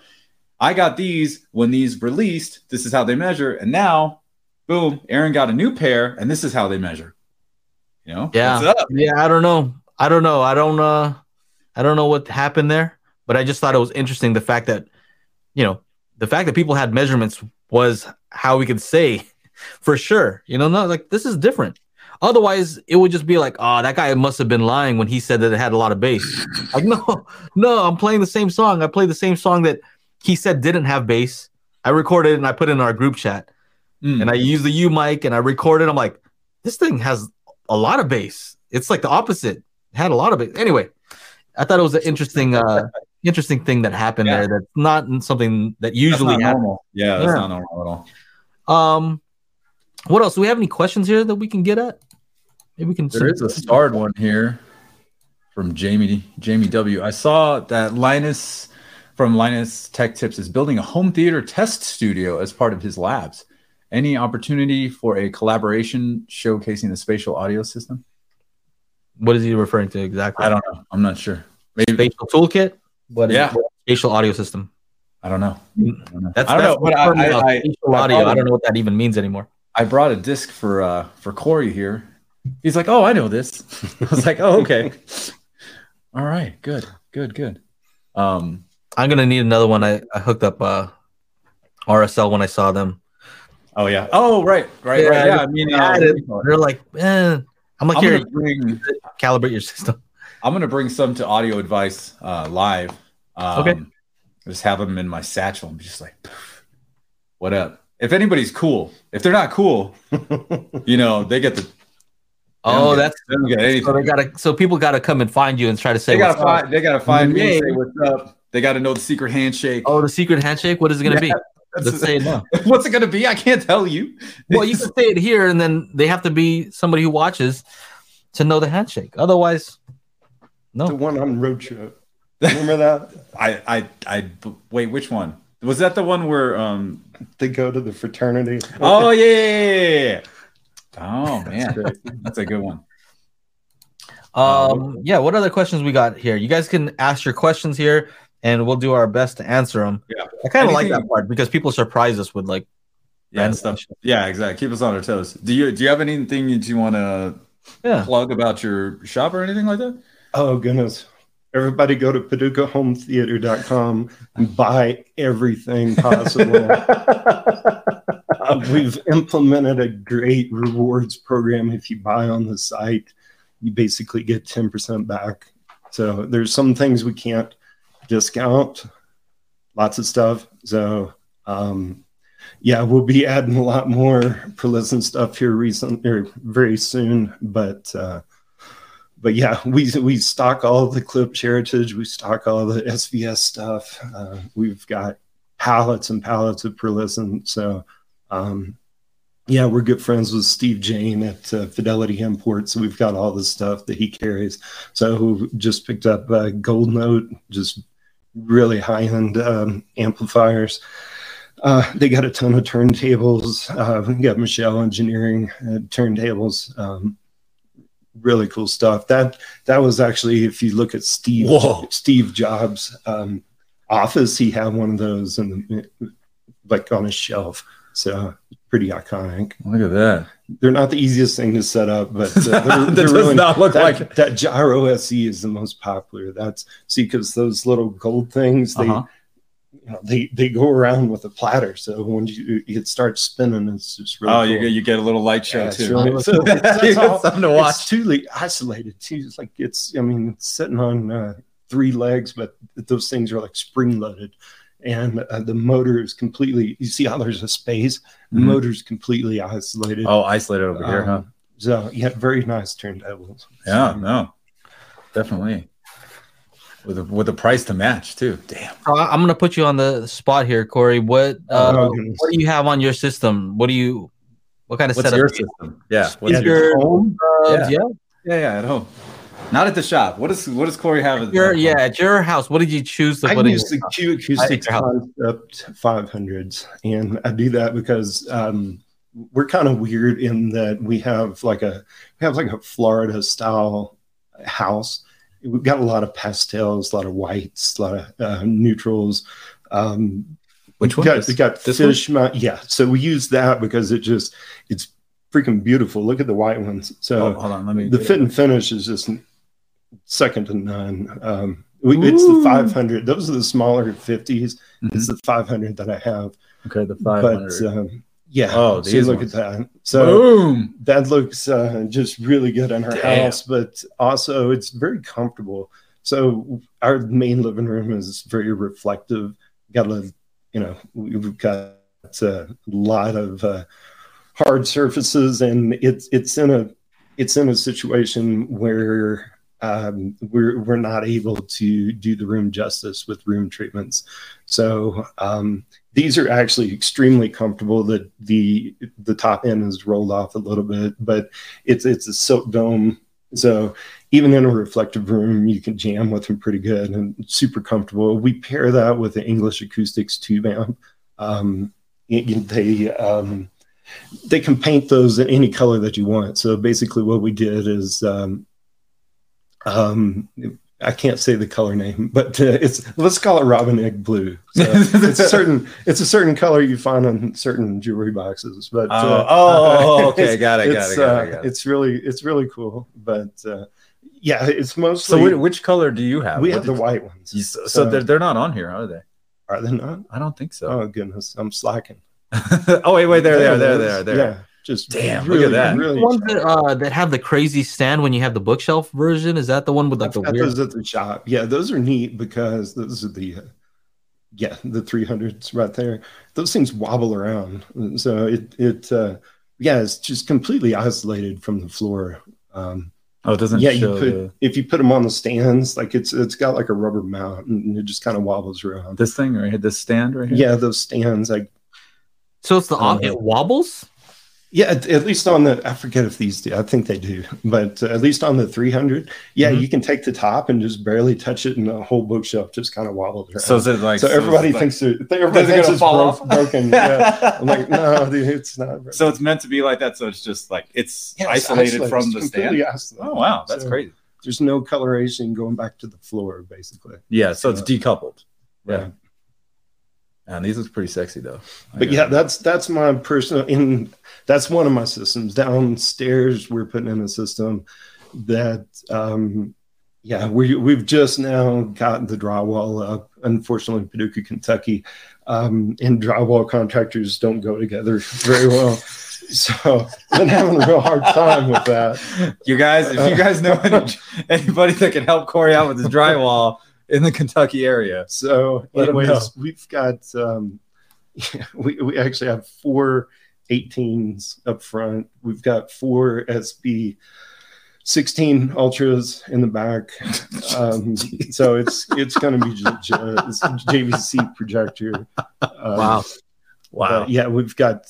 I got these when these released. This is how they measure. And now boom, Aaron got a new pair and this is how they measure, you know? Yeah. What's up? Yeah. I don't know. I don't know what happened there, but I just thought it was interesting. The fact that people had measurements was how we could say for sure, you know, no, like this is different. Otherwise it would just be like, oh, that guy must've been lying when he said that it had a lot of bass. Like, no, I'm playing the same song. I played the same song that he said didn't have bass. I recorded it and I put it in our group chat and I used the U mic and I recorded. I'm like, this thing has a lot of bass. It's like the opposite. Had a lot of it. Anyway, I thought it was an interesting thing that happened there. That's not something that usually happens. Normal. Yeah, that's not normal at all. What else? Do we have any questions here that we can get at? Maybe we can. There is a starred one here from Jamie W. I saw that Linus from Linus Tech Tips is building a home theater test studio as part of his labs. Any opportunity for a collaboration showcasing the spatial audio system? What is he referring to exactly? I don't know. I'm not sure. Maybe spatial toolkit. What is it? Spatial audio system. I don't know. I don't know what that even means anymore. I brought a disc for Corey here. He's like, oh, I know this. I was like, oh, okay. All right. Good. I'm going to need another one. I hooked up RSL when I saw them. Oh, yeah. Oh, right. Yeah. Yeah. I mean, they're like, man. I'm like, here, calibrate your system. I'm going to bring some to Audio Advice live. Okay. Just have them in my satchel. I'm just like, what up? If anybody's cool. If they're not cool, you know, they get the. So people got to come and find you and try to say what's up. They got to find me and say what's up. They got to know the secret handshake. Oh, the secret handshake? What is it going to be? Let's say it now. What's it going to be? I can't tell you. Well, you can say it here, and then they have to be somebody who watches to know the handshake. Otherwise, no. The one on Roadshow. Remember that? Wait, which one? Was that the one where they go to the fraternity? Oh, yeah. Oh, man. That's a good one. Yeah, what other questions we got here? You guys can ask your questions here. And we'll do our best to answer them. Yeah. I kind of like that part because people surprise us with like random stuff. Yeah, exactly. Keep us on our toes. Do you have anything that you want to plug about your shop or anything like that? Oh, goodness. Everybody go to PaducahHomeTheater.com and buy everything possible. We've implemented a great rewards program. If you buy on the site, you basically get 10% back. So there's some things we can't discount, lots of stuff. So we'll be adding a lot more Perlison stuff here very soon. But yeah, we stock all the Klipsch heritage, we stock all the SVS stuff. We've got pallets and pallets of Perlison. So we're good friends with Steve Jane at Fidelity Imports. So we've got all the stuff that he carries. So just picked up Gold Note, just really high-end amplifiers. They got a ton of turntables. We got Michelle Engineering turntables. Really cool stuff. That was actually, if you look at Steve Jobs, office, he had one of those and like on his shelf. So pretty iconic. Look at that. They're not the easiest thing to set up, but they're does really, not look that, like that Gyro SE is the most popular. That's see, because those little gold things, they you know, they go around with a platter. So when you start spinning, it's just really cool. You get a little light show too. Really, so that's all, something to watch. It's too isolated too. It's like I mean, it's sitting on three legs, but those things are like spring loaded. And the motor is completely, you see how there's a space, the motor's completely isolated. Oh, isolated over here, huh? So, yeah, very nice turntables. Yeah, no, definitely. With a price to match, too. Damn. I'm going to put you on the spot here, Corey. What do you have on your system? What kind of setup? What's your system? Yeah. What's your home? Yeah, at home. Not at the shop. What does Corey have at your at your house? What did you choose? I use the Q Acoustics Concept 500s, and I do that because we're kind of weird in that we have like a Florida style house. We've got a lot of pastels, a lot of whites, a lot of neutrals. Which one? We got fish. Yeah, so we use that because it's freaking beautiful. Look at the white ones. So hold on, the fit and finish is just second to none. It's the 500. Those are the smaller 50s. It's the 500 that I have. Okay, the 500. But look at that. So boom, that looks just really good in her house. But also, it's very comfortable. So our main living room is very reflective. We've got a lot of hard surfaces, and it's in a situation where we're not able to do the room justice with room treatments. So these are actually extremely comfortable. That the top end is rolled off a little bit, but it's a silk dome. So even in a reflective room, you can jam with them pretty good and super comfortable. We pair that with the English Acoustics tube amp. They can paint those in any color that you want. So basically what we did is, I can't say the color name, but let's call it robin egg blue. So it's a certain color you find on certain jewelry boxes, but, okay. Got it. It's really cool. But, it's mostly. So which color do you have? We have the white ones. So they're not on here, are they? Are they not? I don't think so. Oh goodness. I'm slacking. wait, there. Yeah, just damn, really, look at that. Really the ones that have the crazy stand when you have the bookshelf version, is that the one with like the weird? Those at the shop. Yeah, those are neat because those are the 300s right there. Those things wobble around, so it's just completely isolated from the floor. It doesn't. Yeah, if you put them on the stands, like it's got like a rubber mount, and it just kind of wobbles around. This thing right here, this stand right here. Yeah, those stands like. So it's it wobbles? Yeah, at least on the, I forget if these do. I think they do. But at least on the 300, you can take the top and just barely touch it, and the whole bookshelf just kind of wobbles around. So everybody thinks it's broken. Yeah. I'm like, no, dude, it's not broken. So it's meant to be like that. So it's just like, it's isolated from the stand. Isolated. Oh, wow. That's crazy. There's no coloration going back to the floor, basically. Yeah, so it's decoupled. Right? Yeah. Man, these look pretty sexy though. That's my personal, and that's one of my systems. Downstairs, we're putting in a system that, we've just now gotten the drywall up. Unfortunately, in Paducah, Kentucky, and drywall contractors don't go together very well. So I'm having a real hard time with that. You guys, if you guys know anybody that can help Corey out with his drywall. In the Kentucky area. So anyways, we've got we actually have four 18s up front. We've got four SB16 Ultras in the back. So it's going to be just JVC projector. Wow. We've got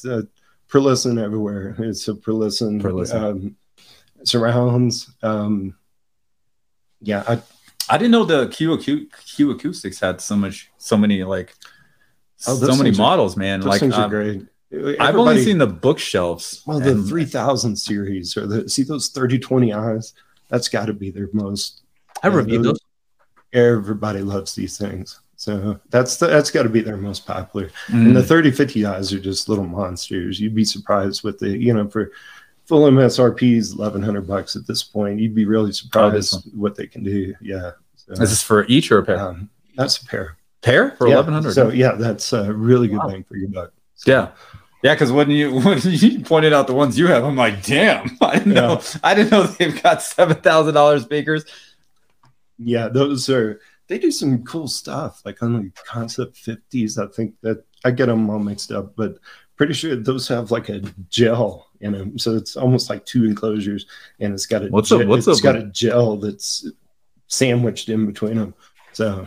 Perlisten everywhere. It's a Perlisten. Surrounds. I didn't know the Q Acoustics had so many models, man. Those things are great. I've only seen the bookshelves. Well, the 3000 series see those 3020Is. That's got to be their most. I reviewed those. Everybody loves these things. So that's got to be their most popular. And the 3050Is are just little monsters. You'd be surprised with the, you know, for full MSRP is $1,100 at this point. You'd be really surprised what they can do. Yeah. So, is this for each or a pair? That's a pair. Pair for $1,100. So yeah, that's a really good bang for your buck. So, yeah. Yeah, because when you pointed out the ones you have, I'm like, damn, I didn't know they've got $7,000 speakers. Yeah, those are, they do some cool stuff, like on the Concept 50s. I think that I get them all mixed up, but pretty sure those have like a gel in them. So it's almost like two enclosures, and it's got a a gel that's sandwiched in between them. So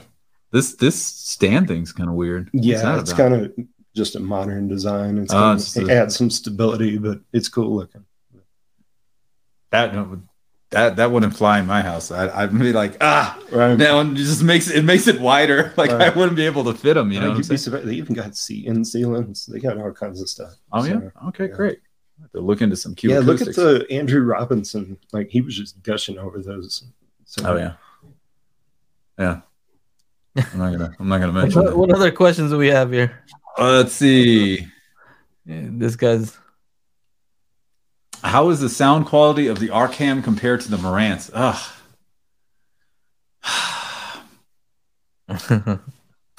this stand thing's kind of weird. Yeah, it's kind of just a modern design. It's it adds some stability, but it's cool looking. That wouldn't fly in my house. I'd be like, right. Now it just makes it wider. Like I wouldn't be able to fit them. You know, they even got CN ceilings. They got all kinds of stuff. Oh yeah. Okay, great. To look into some Q Acoustics. Look at the Andrew Robinson. Like he was just gushing over those. So. Oh yeah. Yeah. I'm not gonna mention. What other questions do we have here? Let's see. Yeah, this guy's. How is the sound quality of the Arcam compared to the Marantz?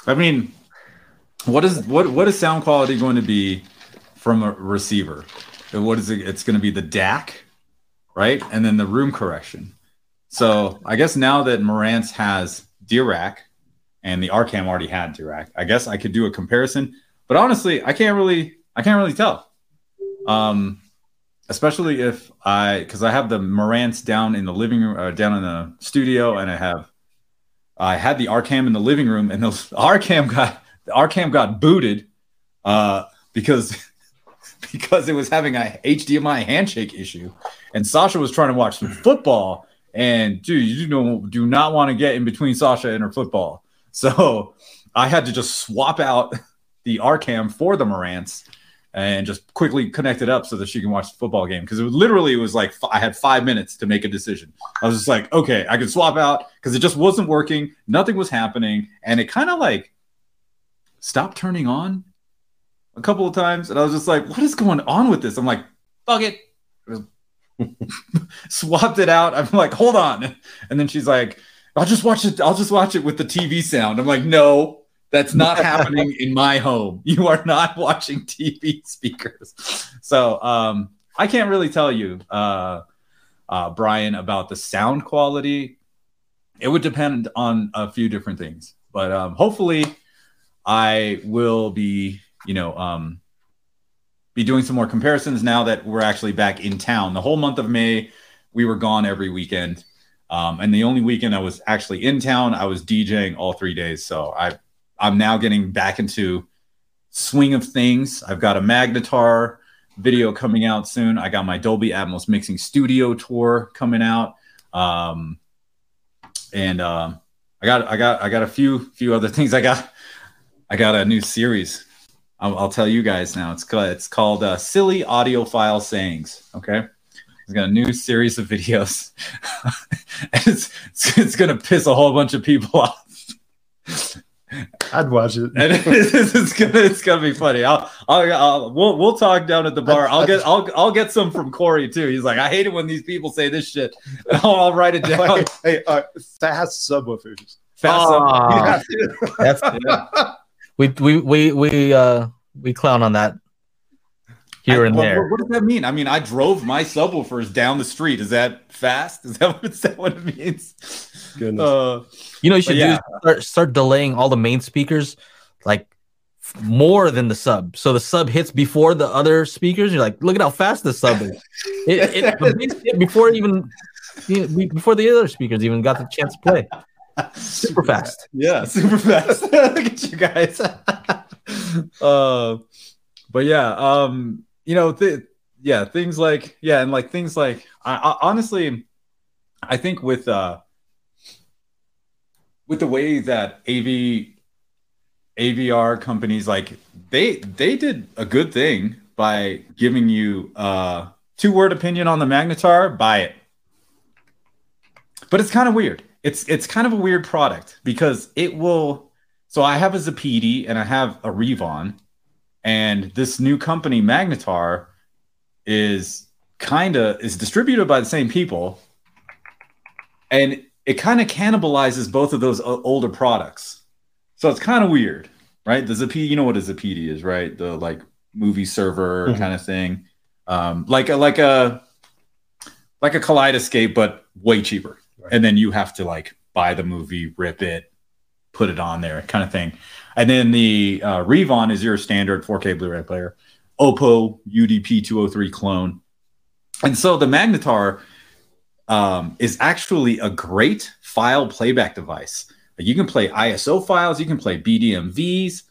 I mean, what is sound quality going to be from a receiver? What is it? It's going to be the DAC, right? And then the room correction. So I guess now that Marantz has Dirac and the Arcam already had Dirac, I guess I could do a comparison. But honestly, I can't really tell. Especially if because I have the Marantz down in the living room, down in the studio, and I had the Arcam in the living room, and the Arcam got booted because it was having a HDMI handshake issue, and Sasha was trying to watch some football, and dude, you do not want to get in between Sasha and her football, so I had to just swap out the Arcam for the Marantz. And just quickly connect it up so that she can watch the football game. Because it was like I had 5 minutes to make a decision. I was just like, okay, I could swap out because it just wasn't working. Nothing was happening. And it kind of like stopped turning on a couple of times. And I was just like, what is going on with this? I'm like, fuck it. Swapped it out. I'm like, hold on. And then she's like, I'll just watch it with the TV sound. I'm like, no. That's not happening in my home. You are not watching TV speakers. So I can't really tell you, Brian, about the sound quality. It would depend on a few different things. But hopefully I will be doing some more comparisons now that we're actually back in town. The whole month of May, we were gone every weekend. And the only weekend I was actually in town, I was DJing all 3 days. So I'm now getting back into swing of things. I've got a Magnetar video coming out soon. I got my Dolby Atmos Mixing Studio Tour coming out. I got a few other things. I got a new series. I'll tell you guys now. It's called Silly Audiophile Sayings. Okay. I've got a new series of videos. It's going to piss a whole bunch of people off. I'd watch it. And it's gonna be funny. We'll talk down at the bar. I'll get some from Corey too. He's like, I hate it when these people say this shit. I'll write it down. Hey, fast subwoofers. Fast subwoofers. That's good. We clown on that here and there. What does that mean? I mean, I drove my subwoofers down the street. Is that fast? Is that what it means? Goodness. You know, you should do start delaying all the main speakers like more than the sub, so the sub hits before the other speakers. You're like, look at how fast the sub is. It before the other speakers even got the chance to play. Super fast. Yeah, super fast. Look at you guys. But yeah, you know, things like I honestly, I think with the way that AVR companies, like they did a good thing by giving you two-word opinion on the Magnetar, buy it. But it's kind of weird. It's kind of a weird product because it will So I have a Zepedi and I have a Reavon, and this new company Magnetar is distributed by the same people, and it kind of cannibalizes both of those older products. So it's kind of weird, right? The Zepedi, you know what a Zepedi is, right? The like movie server kind of thing, like a Kaleidoscape, but way cheaper. Right. And then you have to like buy the movie, rip it, put it on there, kind of thing. And then the Reavon is your standard 4K Blu-ray player, Oppo UDP 203 clone. And so the Magnetar is actually a great file playback device. You can play ISO files, you can play BDMVs,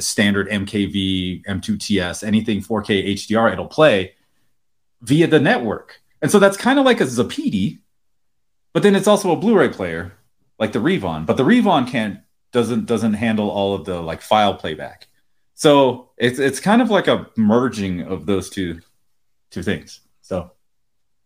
standard MKV, M2TS, anything 4K HDR, it'll play via the network. And so that's kind of like a Zepedi, but then it's also a Blu-ray player, like the Reavon. But the Reavon doesn't handle all of the like file playback. So it's kind of like a merging of those two things. So,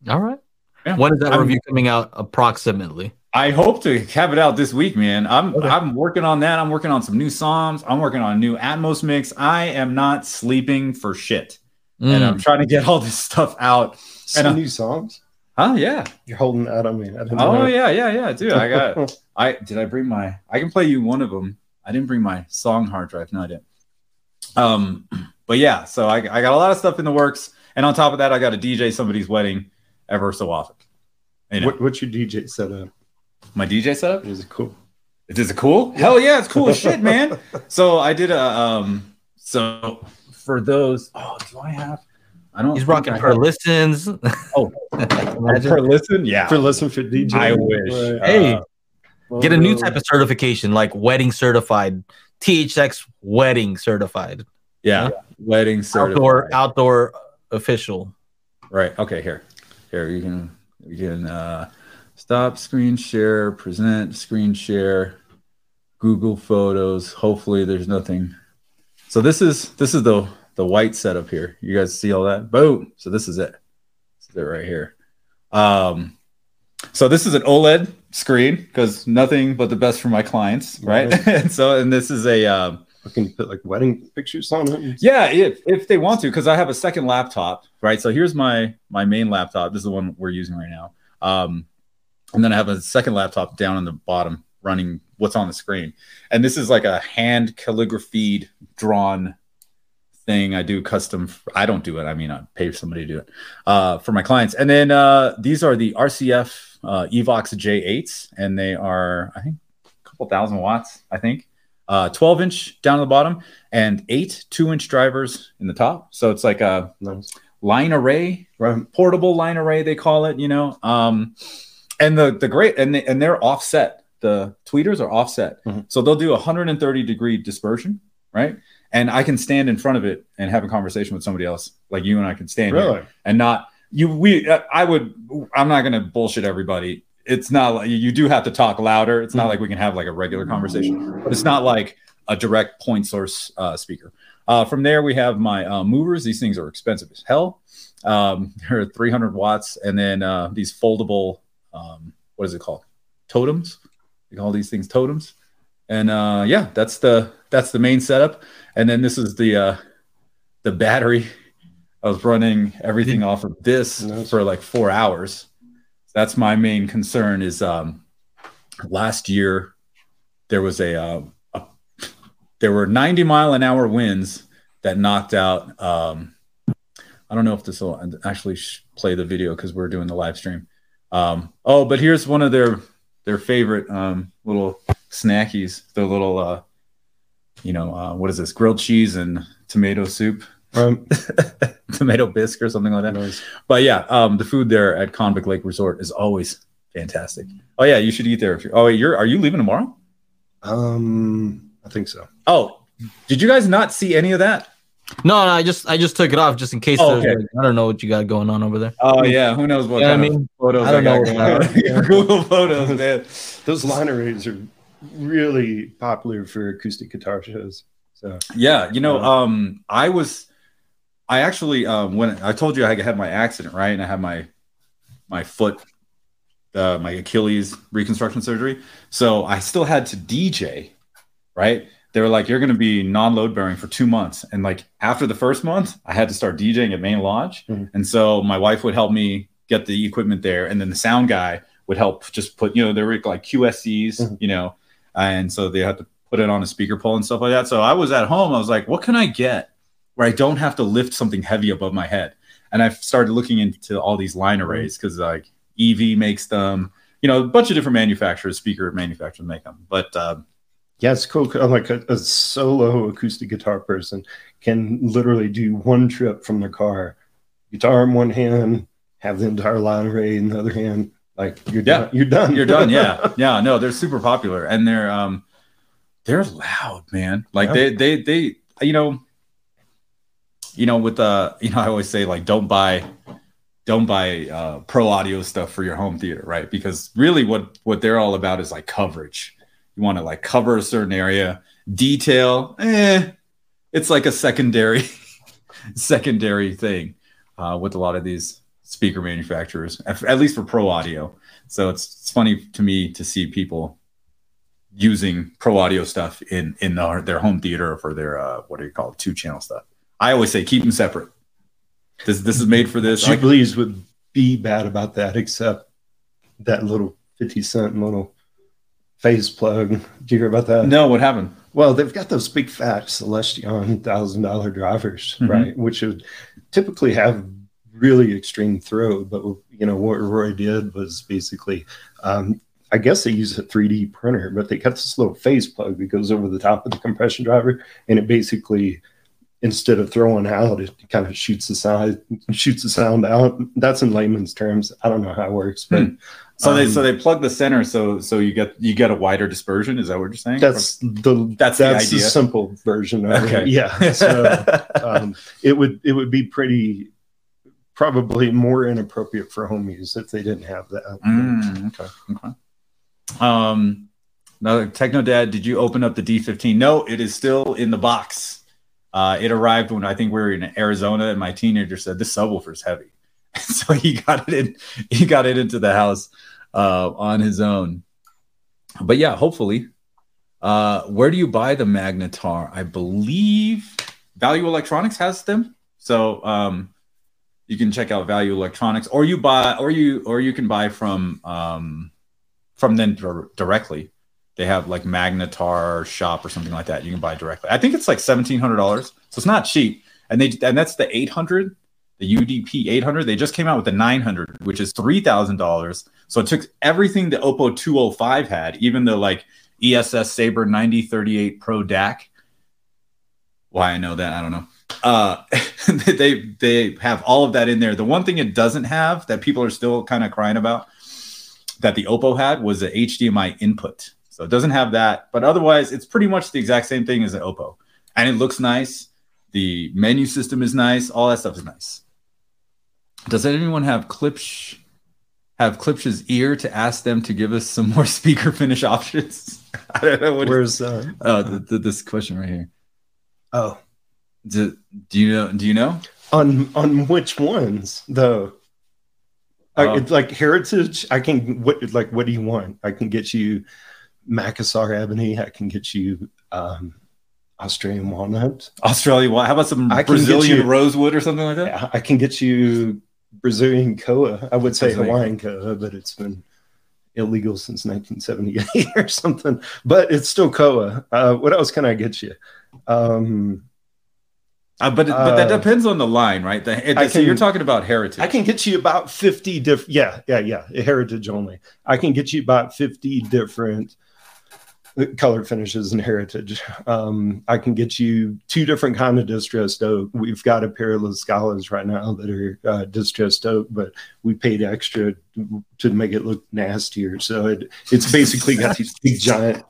all right. Yeah. When is that review coming out approximately? I hope to have it out this week, man. I'm working on that. I'm working on some new songs. I'm working on a new Atmos mix. I am not sleeping for shit. And I'm trying to get all this stuff out. Some new songs? Huh? Yeah. You're holding out on me. Yeah, dude. I got I can play you one of them. I didn't bring my song hard drive. No, I didn't. But yeah, so I got a lot of stuff in the works. And on top of that, I got to DJ somebody's wedding ever so often. You know. What's your DJ setup? My DJ setup? Is it cool? Is it cool? Yeah. Hell yeah, it's cool as shit, man. So I did so for those, do I have? I don't. He's rocking per listens. Oh, per listen, yeah. Per listen for DJ. I wish. Hey, get a new type of certification, like wedding certified, THX wedding certified. Yeah, wedding certified. Outdoor official. Right. Okay. Here you can stop screen share, present screen share, Google Photos. Hopefully, there's nothing. So this is the white setup here. You guys see all that? Boom. So this is it. This is it right here. So this is an OLED screen because nothing but the best for my clients, right? And so, and this is a. Can you put like wedding pictures on it? Yeah, if they want to, because I have a second laptop, right? So here's my main laptop. This is the one we're using right now. And then I have a second laptop down on the bottom running what's on the screen. And this is like a hand calligraphied drawn thing I do custom. I don't do it. I mean, I pay somebody to do it for my clients. And then these are the RCF Evox J8s, and they are, I think, a couple thousand watts, I think. 12-inch down at the bottom and 8 2-inch drivers in the top. So it's like a line array, right? Portable line array, they call it, you know. And the great and they're offset. The tweeters are offset, so they'll do 130-degree dispersion, right? And I can stand in front of it and have a conversation with somebody else, like you and I can stand here and not you. I'm not gonna bullshit everybody. It's not like you do have to talk louder. It's not like we can have like a regular conversation, but it's not like a direct point source speaker. From there, we have my movers. These things are expensive as hell. They're 300 watts. And then these foldable, what is it called? Totems. We call these things totems. And yeah, that's the main setup. And then this is the battery. I was running everything off of this for like 4 hours. That's my main concern is last year there was there were 90-mile-an-hour winds that knocked out. I don't know if this will actually play the video because we're doing the live stream. But here's one of their favorite little snackies. Their little, what is this? Grilled cheese and tomato soup. Tomato bisque or something like that. Nice. But yeah, the food there at Convict Lake Resort is always fantastic. Oh yeah, you should eat there. Are you leaving tomorrow? I think so. Oh, did you guys not see any of that? No, I just took it off just in case. I don't know what you got going on over there. Oh yeah, who knows what kind of photos I got going on. Google Photos, man. Those line arrays are really popular for acoustic guitar shows. So yeah, I actually when I told you I had my accident, right? And I had my foot, my Achilles reconstruction surgery. So I still had to DJ right? They were like, you're going to be non-load bearing for 2 months. And like after the first month, I had to start DJing at Main Lodge. Mm-hmm. And so my wife would help me get the equipment there. And then the sound guy would help just put, you know, there were like QSCs, mm-hmm. you know, and so they had to put it on a speaker pole and stuff like that. So I was at home. I was like, what can I get where I don't have to lift something heavy above my head? And I started looking into all these line arrays because like EV makes them, you know, a bunch of different manufacturers, speaker manufacturers make them. But, yeah, it's cool. I'm like a solo acoustic guitar person can literally do one trip from their car, guitar in one hand, have the entire line array in the other hand. Like you're done. You're done. Yeah. Yeah. No, they're super popular and they're loud, man. Like yeah. they, you know, with, you know, I always say like, don't buy pro audio stuff for your home theater. Right. Because really what they're all about is like coverage. You want to like cover a certain area. Detail, it's like a secondary thing with a lot of these speaker manufacturers, at least for pro audio. So it's funny to me to see people using pro audio stuff in their home theater for their two channel stuff. I always say keep them separate. This is made for this. Jubilees would be bad about that, except that little 50-cent little phase plug. Did you hear about that? No, what happened? Well, they've got those big fat Celestion $1,000 drivers, mm-hmm. right? Which would typically have really extreme throw. But, you know, what Roy did was basically, I guess they use a 3D printer, but they got this little phase plug that goes over the top of the compression driver. And it basically, instead of throwing out, it kind of shoots the sound out. That's in layman's terms. I don't know how it works, but so they plug the center, so you get a wider dispersion. Is that what you're saying? That's the simple version of it. Yeah. So it would be probably more inappropriate for home use if they didn't have that. Okay. Another Techno Dad, did you open up the D15? No, it is still in the box. It arrived when I think we were in Arizona, and my teenager said, "This subwoofer's heavy," so he got it in. He got it into the house on his own. But yeah, hopefully. Where do you buy the Magnetar? I believe Value Electronics has them, so you can check out Value Electronics, or you buy, or you can buy from them directly. They have like Magnetar shop or something like that. You can buy directly. I think it's like $1,700, so it's not cheap. And that's the 800, the UDP 800. They just came out with the 900, which is $3,000. So it took everything the Oppo 205 had, even the like ESS Sabre 9038 Pro DAC. Why I know that, I don't know. They have all of that in there. The one thing it doesn't have that people are still kind of crying about that the Oppo had was the HDMI input. So it doesn't have that, but otherwise it's pretty much the exact same thing as an Oppo, and it looks nice. The menu system is nice. All that stuff is nice. Does anyone have Klipsch's ear to ask them to give us some more speaker finish options? I don't know what. Where's this question right here? Oh, do you know on which ones though? It's like Heritage. What do you want? I can get you Macassar Ebony. I can get you Australian walnut. How about some Brazilian rosewood or something like that? Yeah, I can get you Brazilian koa. I would say Hawaiian koa, but it's been illegal since 1978 or something. But it's still koa. What else can I get you? But that depends on the line, right? So you're talking about Heritage. I can get you about 50 different. Yeah. Heritage only. I can get you about 50 different color finishes in Heritage. I can get you 2 different kinds of distressed oak. We've got a pair of Los Scalas right now that are distressed oak, but we paid extra to make it look nastier. So it's basically got these big giant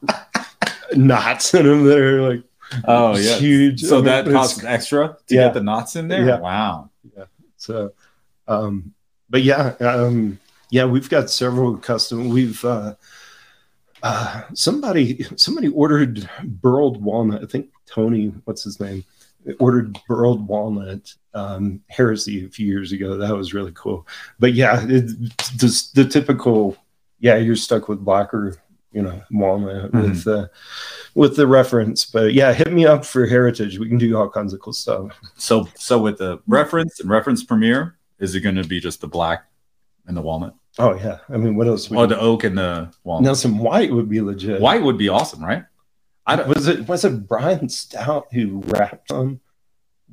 knots in them that are like, oh yeah, huge. So that costs extra to get the knots in there. Yeah. Wow. Yeah. So, we've got several custom. We've somebody ordered burled walnut. I think Tony, what's his name, ordered burled walnut Heresy a few years ago. That was really cool. But yeah, it's just the typical. Yeah, you're stuck with black or you know, Walnut with the reference. But yeah, hit me up for Heritage. We can do all kinds of cool stuff. So with the reference and Reference Premiere, is it going to be just the black and the walnut? Oh yeah, I mean, what else? The oak and the walnut. Now some white would be legit. White would be awesome, right? Was it Brian Stout who wrapped them?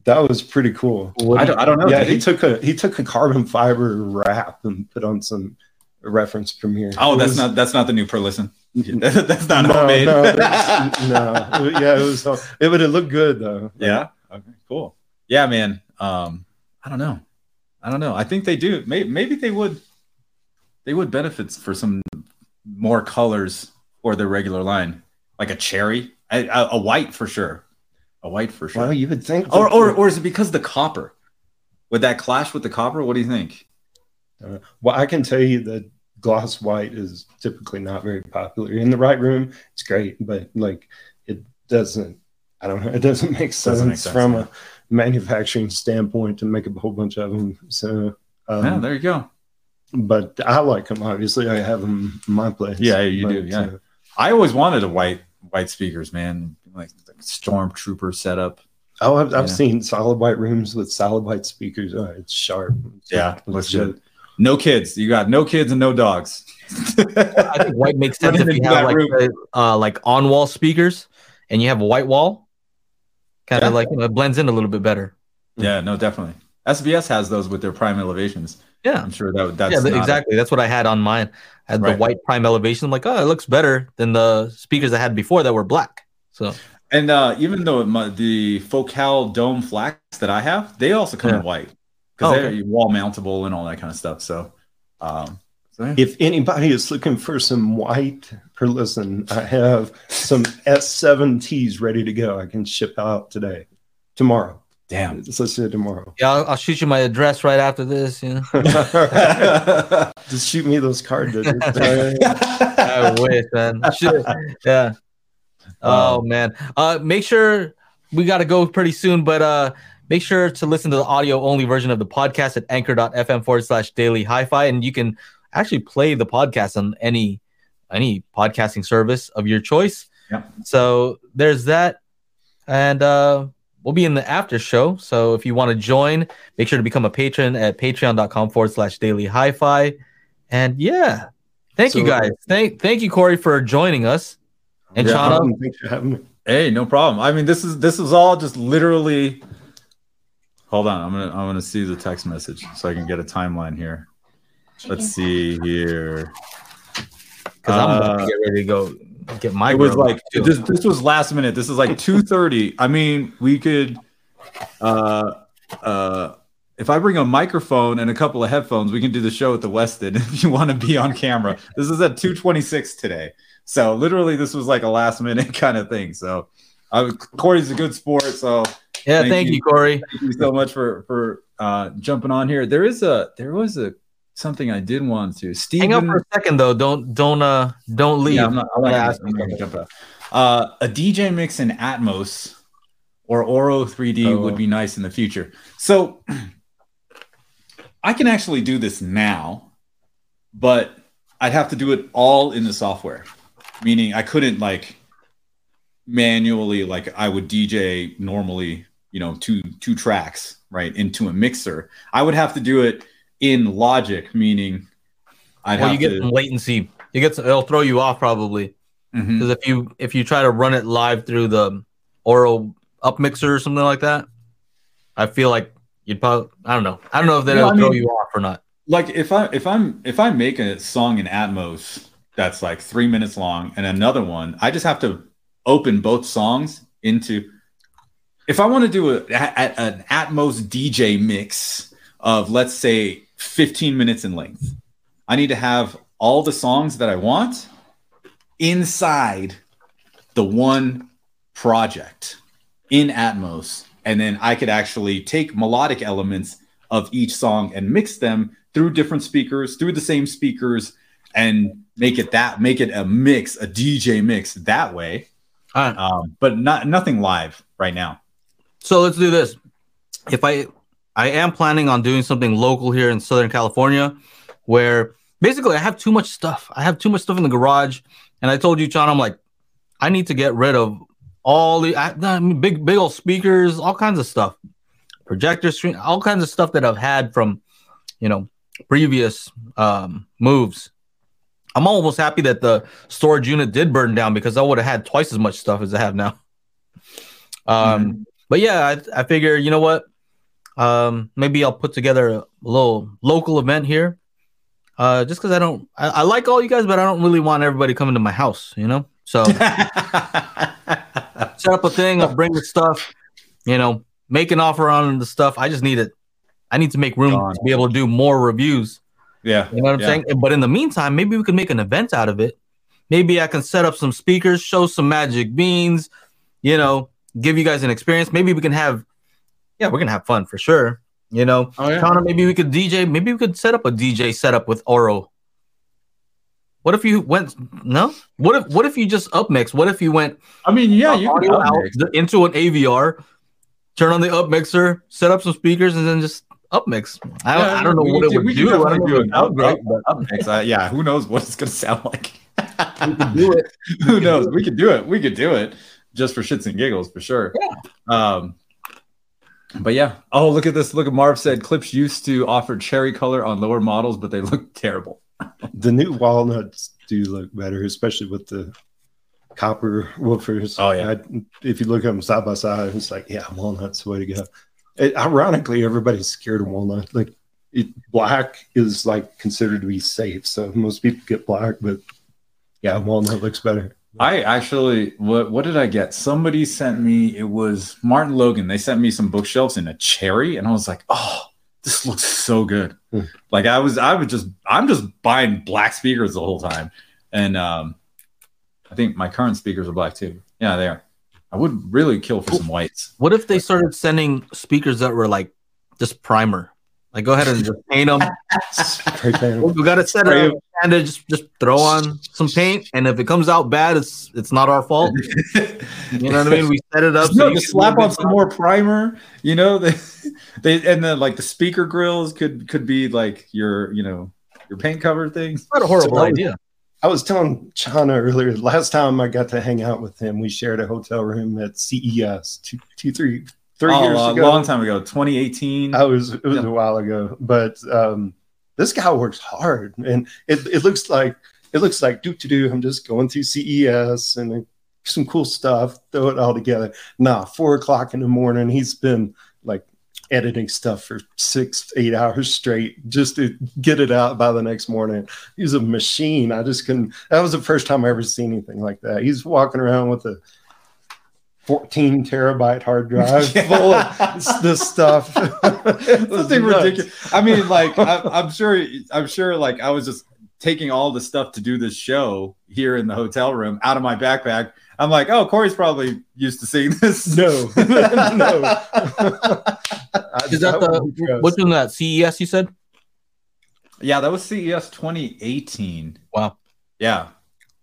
That was pretty cool. I don't know. Yeah, he took a carbon fiber wrap and put on some Reference Premiere. Oh, that's not the new per listen. That's not homemade. No, yeah, it would have looked good though. Yeah. Okay. Cool. Yeah, man. I don't know. I think they do. Maybe they would benefit for some more colors for their regular line, like a cherry, a white for sure. A white for sure. Well, you would think. Or is it because the copper? Would that clash with the copper? What do you think? Well, I can tell you that gloss white is typically not very popular. In the right room, it's great, but like it doesn't. I don't know. It doesn't make sense, from a manufacturing standpoint to make a whole bunch of them. So yeah, there you go. But I like them. Obviously, I have them in my place. Yeah, you do. Yeah, I always wanted a white speakers, man. Like stormtrooper setup. Oh, I've seen solid white rooms with solid white speakers. Oh, it's sharp. Yeah, legit. No kids. You got no kids and no dogs. I think white makes sense if you have like on wall speakers and you have a white wall. Kind of like it blends in a little bit better. Yeah, no, definitely. SVS has those with their prime elevations. Yeah, I'm sure that's exactly. That's what I had on mine. I had the white prime elevation. I'm like, oh, it looks better than the speakers I had before that were black. So, and even though the Focal Dome Flax that I have, they also come in white because they're wall mountable and all that kind of stuff. So, if anybody is looking for some white per listen, I have some S7Ts ready to go. I can ship out tomorrow. Damn, let's do it tomorrow. Yeah, I'll shoot you my address right after this. You know, just shoot me those cards. I wish, man. Yeah. Oh man. Make sure we got to go pretty soon, but make sure to listen to the audio only version of the podcast at anchor.fm/daily hi-fi. And you can actually play the podcast on any podcasting service of your choice. Yeah. So there's that. And we'll be in the after show. So if you want to join, make sure to become a patron at patreon.com/daily hi-fi. And yeah, thank you guys. Thank you, Corey, for joining us. And Chano, thanks for having me. Hey, no problem. I mean, this is all just literally. Hold on, I'm gonna see the text message so I can get a timeline here. Let's see here. Because I'm about to get ready to go get my. It was like this was last minute. This is like 2:30. I mean, we could. If I bring a microphone and a couple of headphones, we can do the show at the Westin. If you want to be on camera, this is at 2:26 today. So literally, this was like a last minute kind of thing. So Corey's a good sport. So yeah, thank you, Corey. Thank you so much for jumping on here. There was something I did want to. Steven, hang on for a second though. Don't leave. Yeah, I'm gonna jump out. A DJ mix in Atmos or Oro 3D would be nice in the future. So I can actually do this now, but I'd have to do it all in the software. Meaning I couldn't like manually, like I would DJ normally, you know, two tracks, right, into a mixer. I would have to do it in Logic, meaning you get some latency. It'll throw you off probably. Because if you try to run it live through the Oro up mixer or something like that, I feel like you'd probably, I don't know if that'll throw you off or not. Like if I make a song in Atmos that's like 3 minutes long and another one, I just have to open both songs into. If I want to do an Atmos DJ mix of, let's say, 15 minutes in length, I need to have all the songs that I want inside the one project in Atmos. And then I could actually take melodic elements of each song and mix them through different speakers, through the same speakers, and make it a mix, a DJ mix that way. But nothing live right now. So let's do this. If I am planning on doing something local here in Southern California, where basically I have too much stuff. I have too much stuff in the garage And I told you, John, I'm like, I need to get rid of all the big old speakers, all kinds of stuff, projector screen, all kinds of stuff that I've had from, you know, previous moves. I'm almost happy that the storage unit did burn down because I would have had twice as much stuff as I have now. But yeah, I figure, you know what? Maybe I'll put together a little local event here. Just because I like all you guys, but I don't really want everybody coming to my house, you know? So set up a thing. I'll bring the stuff, you know, make an offer on the stuff. I just need it. I need to make room to be able to do more reviews. Yeah. You know what I'm saying? But in the meantime, maybe we can make an event out of it. Maybe I can set up some speakers, show some Magic Beans, you know, give you guys an experience. Maybe we can have, we're going to have fun for sure. You know, Connor, maybe we could DJ. Maybe we could set up a DJ setup with Oro. What if you went, What if you just upmix? What if you went, I mean, you could out into an AVR, turn on the upmixer, set up some speakers, and then just upmix. I don't know what it would do. I don't know upmix. Yeah, who knows what it's going to sound like. We could do it. Who knows? We could do it. We could do it just for shits and giggles, for sure. Yeah. But yeah. Oh, look at this. Look at Marv said Klipsch used to offer cherry color on lower models, but they look terrible. The new walnuts do look better, especially with the copper woofers. Oh, yeah. If you look at them side by side, it's like, yeah, walnuts, way to go. Ironically, everybody's scared of walnut. Like, black is like considered to be safe. So most people get black, but yeah, walnut looks better. I actually, what did I get? Somebody sent me, it was Martin Logan. They sent me some bookshelves in a cherry, and I was like, oh, this looks so good. Like I'm just buying black speakers the whole time. And I think my current speakers are black too. Yeah, they are. I would really kill for some whites. What if they started sending speakers that were like just primer? Like, go ahead and just paint them. We got to set it up and just throw on some paint. And if it comes out bad, it's not our fault. You know what I mean? We set it up. So just slap on some more primer. You know, and then like the speaker grills could be like your, you know, your paint cover things. Not a horrible idea. I was telling Chana earlier, last time I got to hang out with him, we shared a hotel room at CES three years ago. A long time ago, 2018. It was a while ago, but this guy works hard, and it looks like do. I'm just going through CES and some cool stuff, throw it all together. Nah, 4 o'clock in the morning, he's been like editing stuff for 6-8 hours straight just to get it out by the next morning. He's a machine. I just couldn't. That was the first time I ever seen anything like that. He's walking around with a 14 terabyte hard drive full of this stuff. Something ridiculous. I mean, like I'm sure like I was just taking all the stuff to do this show here in the hotel room out of my backpack. I'm like, oh, Corey's probably used to seeing this. No. Is that what's in that CES you said? Yeah, that was CES 2018. Wow. Yeah.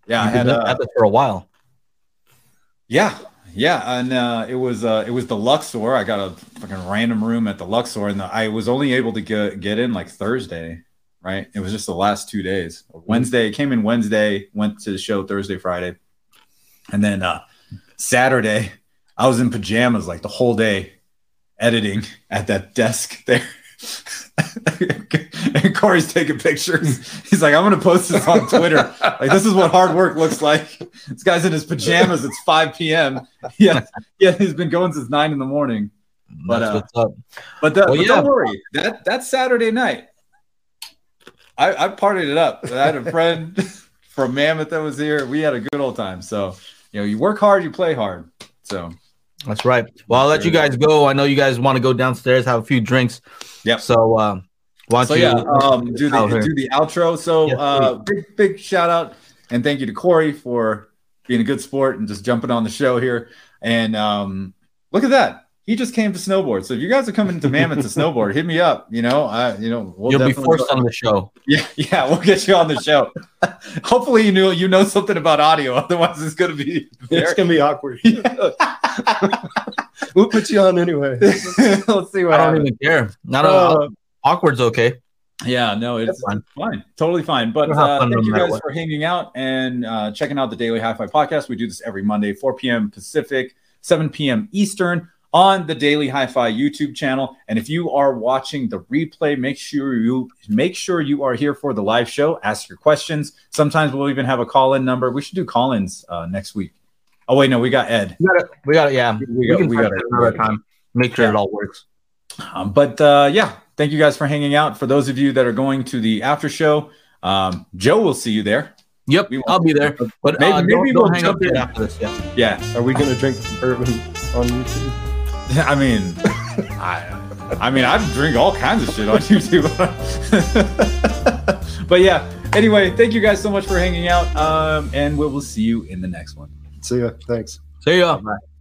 Yeah. I had that for a while. Yeah. Yeah, and it was the Luxor. I got a fucking random room at the Luxor, and I was only able to get in like Thursday, right? It was just the last 2 days. Wednesday, came in Wednesday, went to the show Thursday, Friday, and then Saturday, I was in pajamas like the whole day, editing at that desk there. And Corey's taking pictures. He's like, I'm gonna post this on Twitter. Like, this is what hard work looks like. This guy's in his pajamas. It's 5 p.m. Yeah, he's been going since 9 in the morning. But what's up. But don't worry. That Saturday night, I partied it up. I had a friend from Mammoth that was here. We had a good old time. So you know, you work hard, you play hard. So. That's right. Well, I'll let you guys go. I know you guys want to go downstairs, have a few drinks. Yeah. So, do the outro. So, big shout out and thank you to Corey for being a good sport and just jumping on the show here. And look at that. He just came to snowboard. So if you guys are coming to Mammoth to snowboard, hit me up. You know, you'll be forced on the show. Yeah, we'll get you on the show. Hopefully, you know something about audio. Otherwise, it's gonna be awkward. We'll put you on anyway. Let's see what happens. I don't even care. Awkward's okay. Yeah, no, it's fine. Totally fine. But thank you guys for hanging out and checking out the Daily Hi-Fi Podcast. We do this every Monday, 4 p.m. Pacific, 7 p.m. Eastern on the Daily Hi-Fi YouTube channel. And if you are watching the replay, make sure you are here for the live show. Ask your questions. Sometimes we'll even have a call-in number. We should do call-ins next week. Oh, wait, no, we got Ed. We got it. Yeah. We got it another time. Make sure it all works. Thank you guys for hanging out. For those of you that are going to the after show, Joe will see you there. Yep, I'll be there. But maybe we'll jump in after this. Yeah. Are we going to drink bourbon on YouTube? I mean, I mean, I drink all kinds of shit on YouTube. But yeah. Anyway, thank you guys so much for hanging out, and we will see you in the next one. See ya. Thanks. See ya. Bye.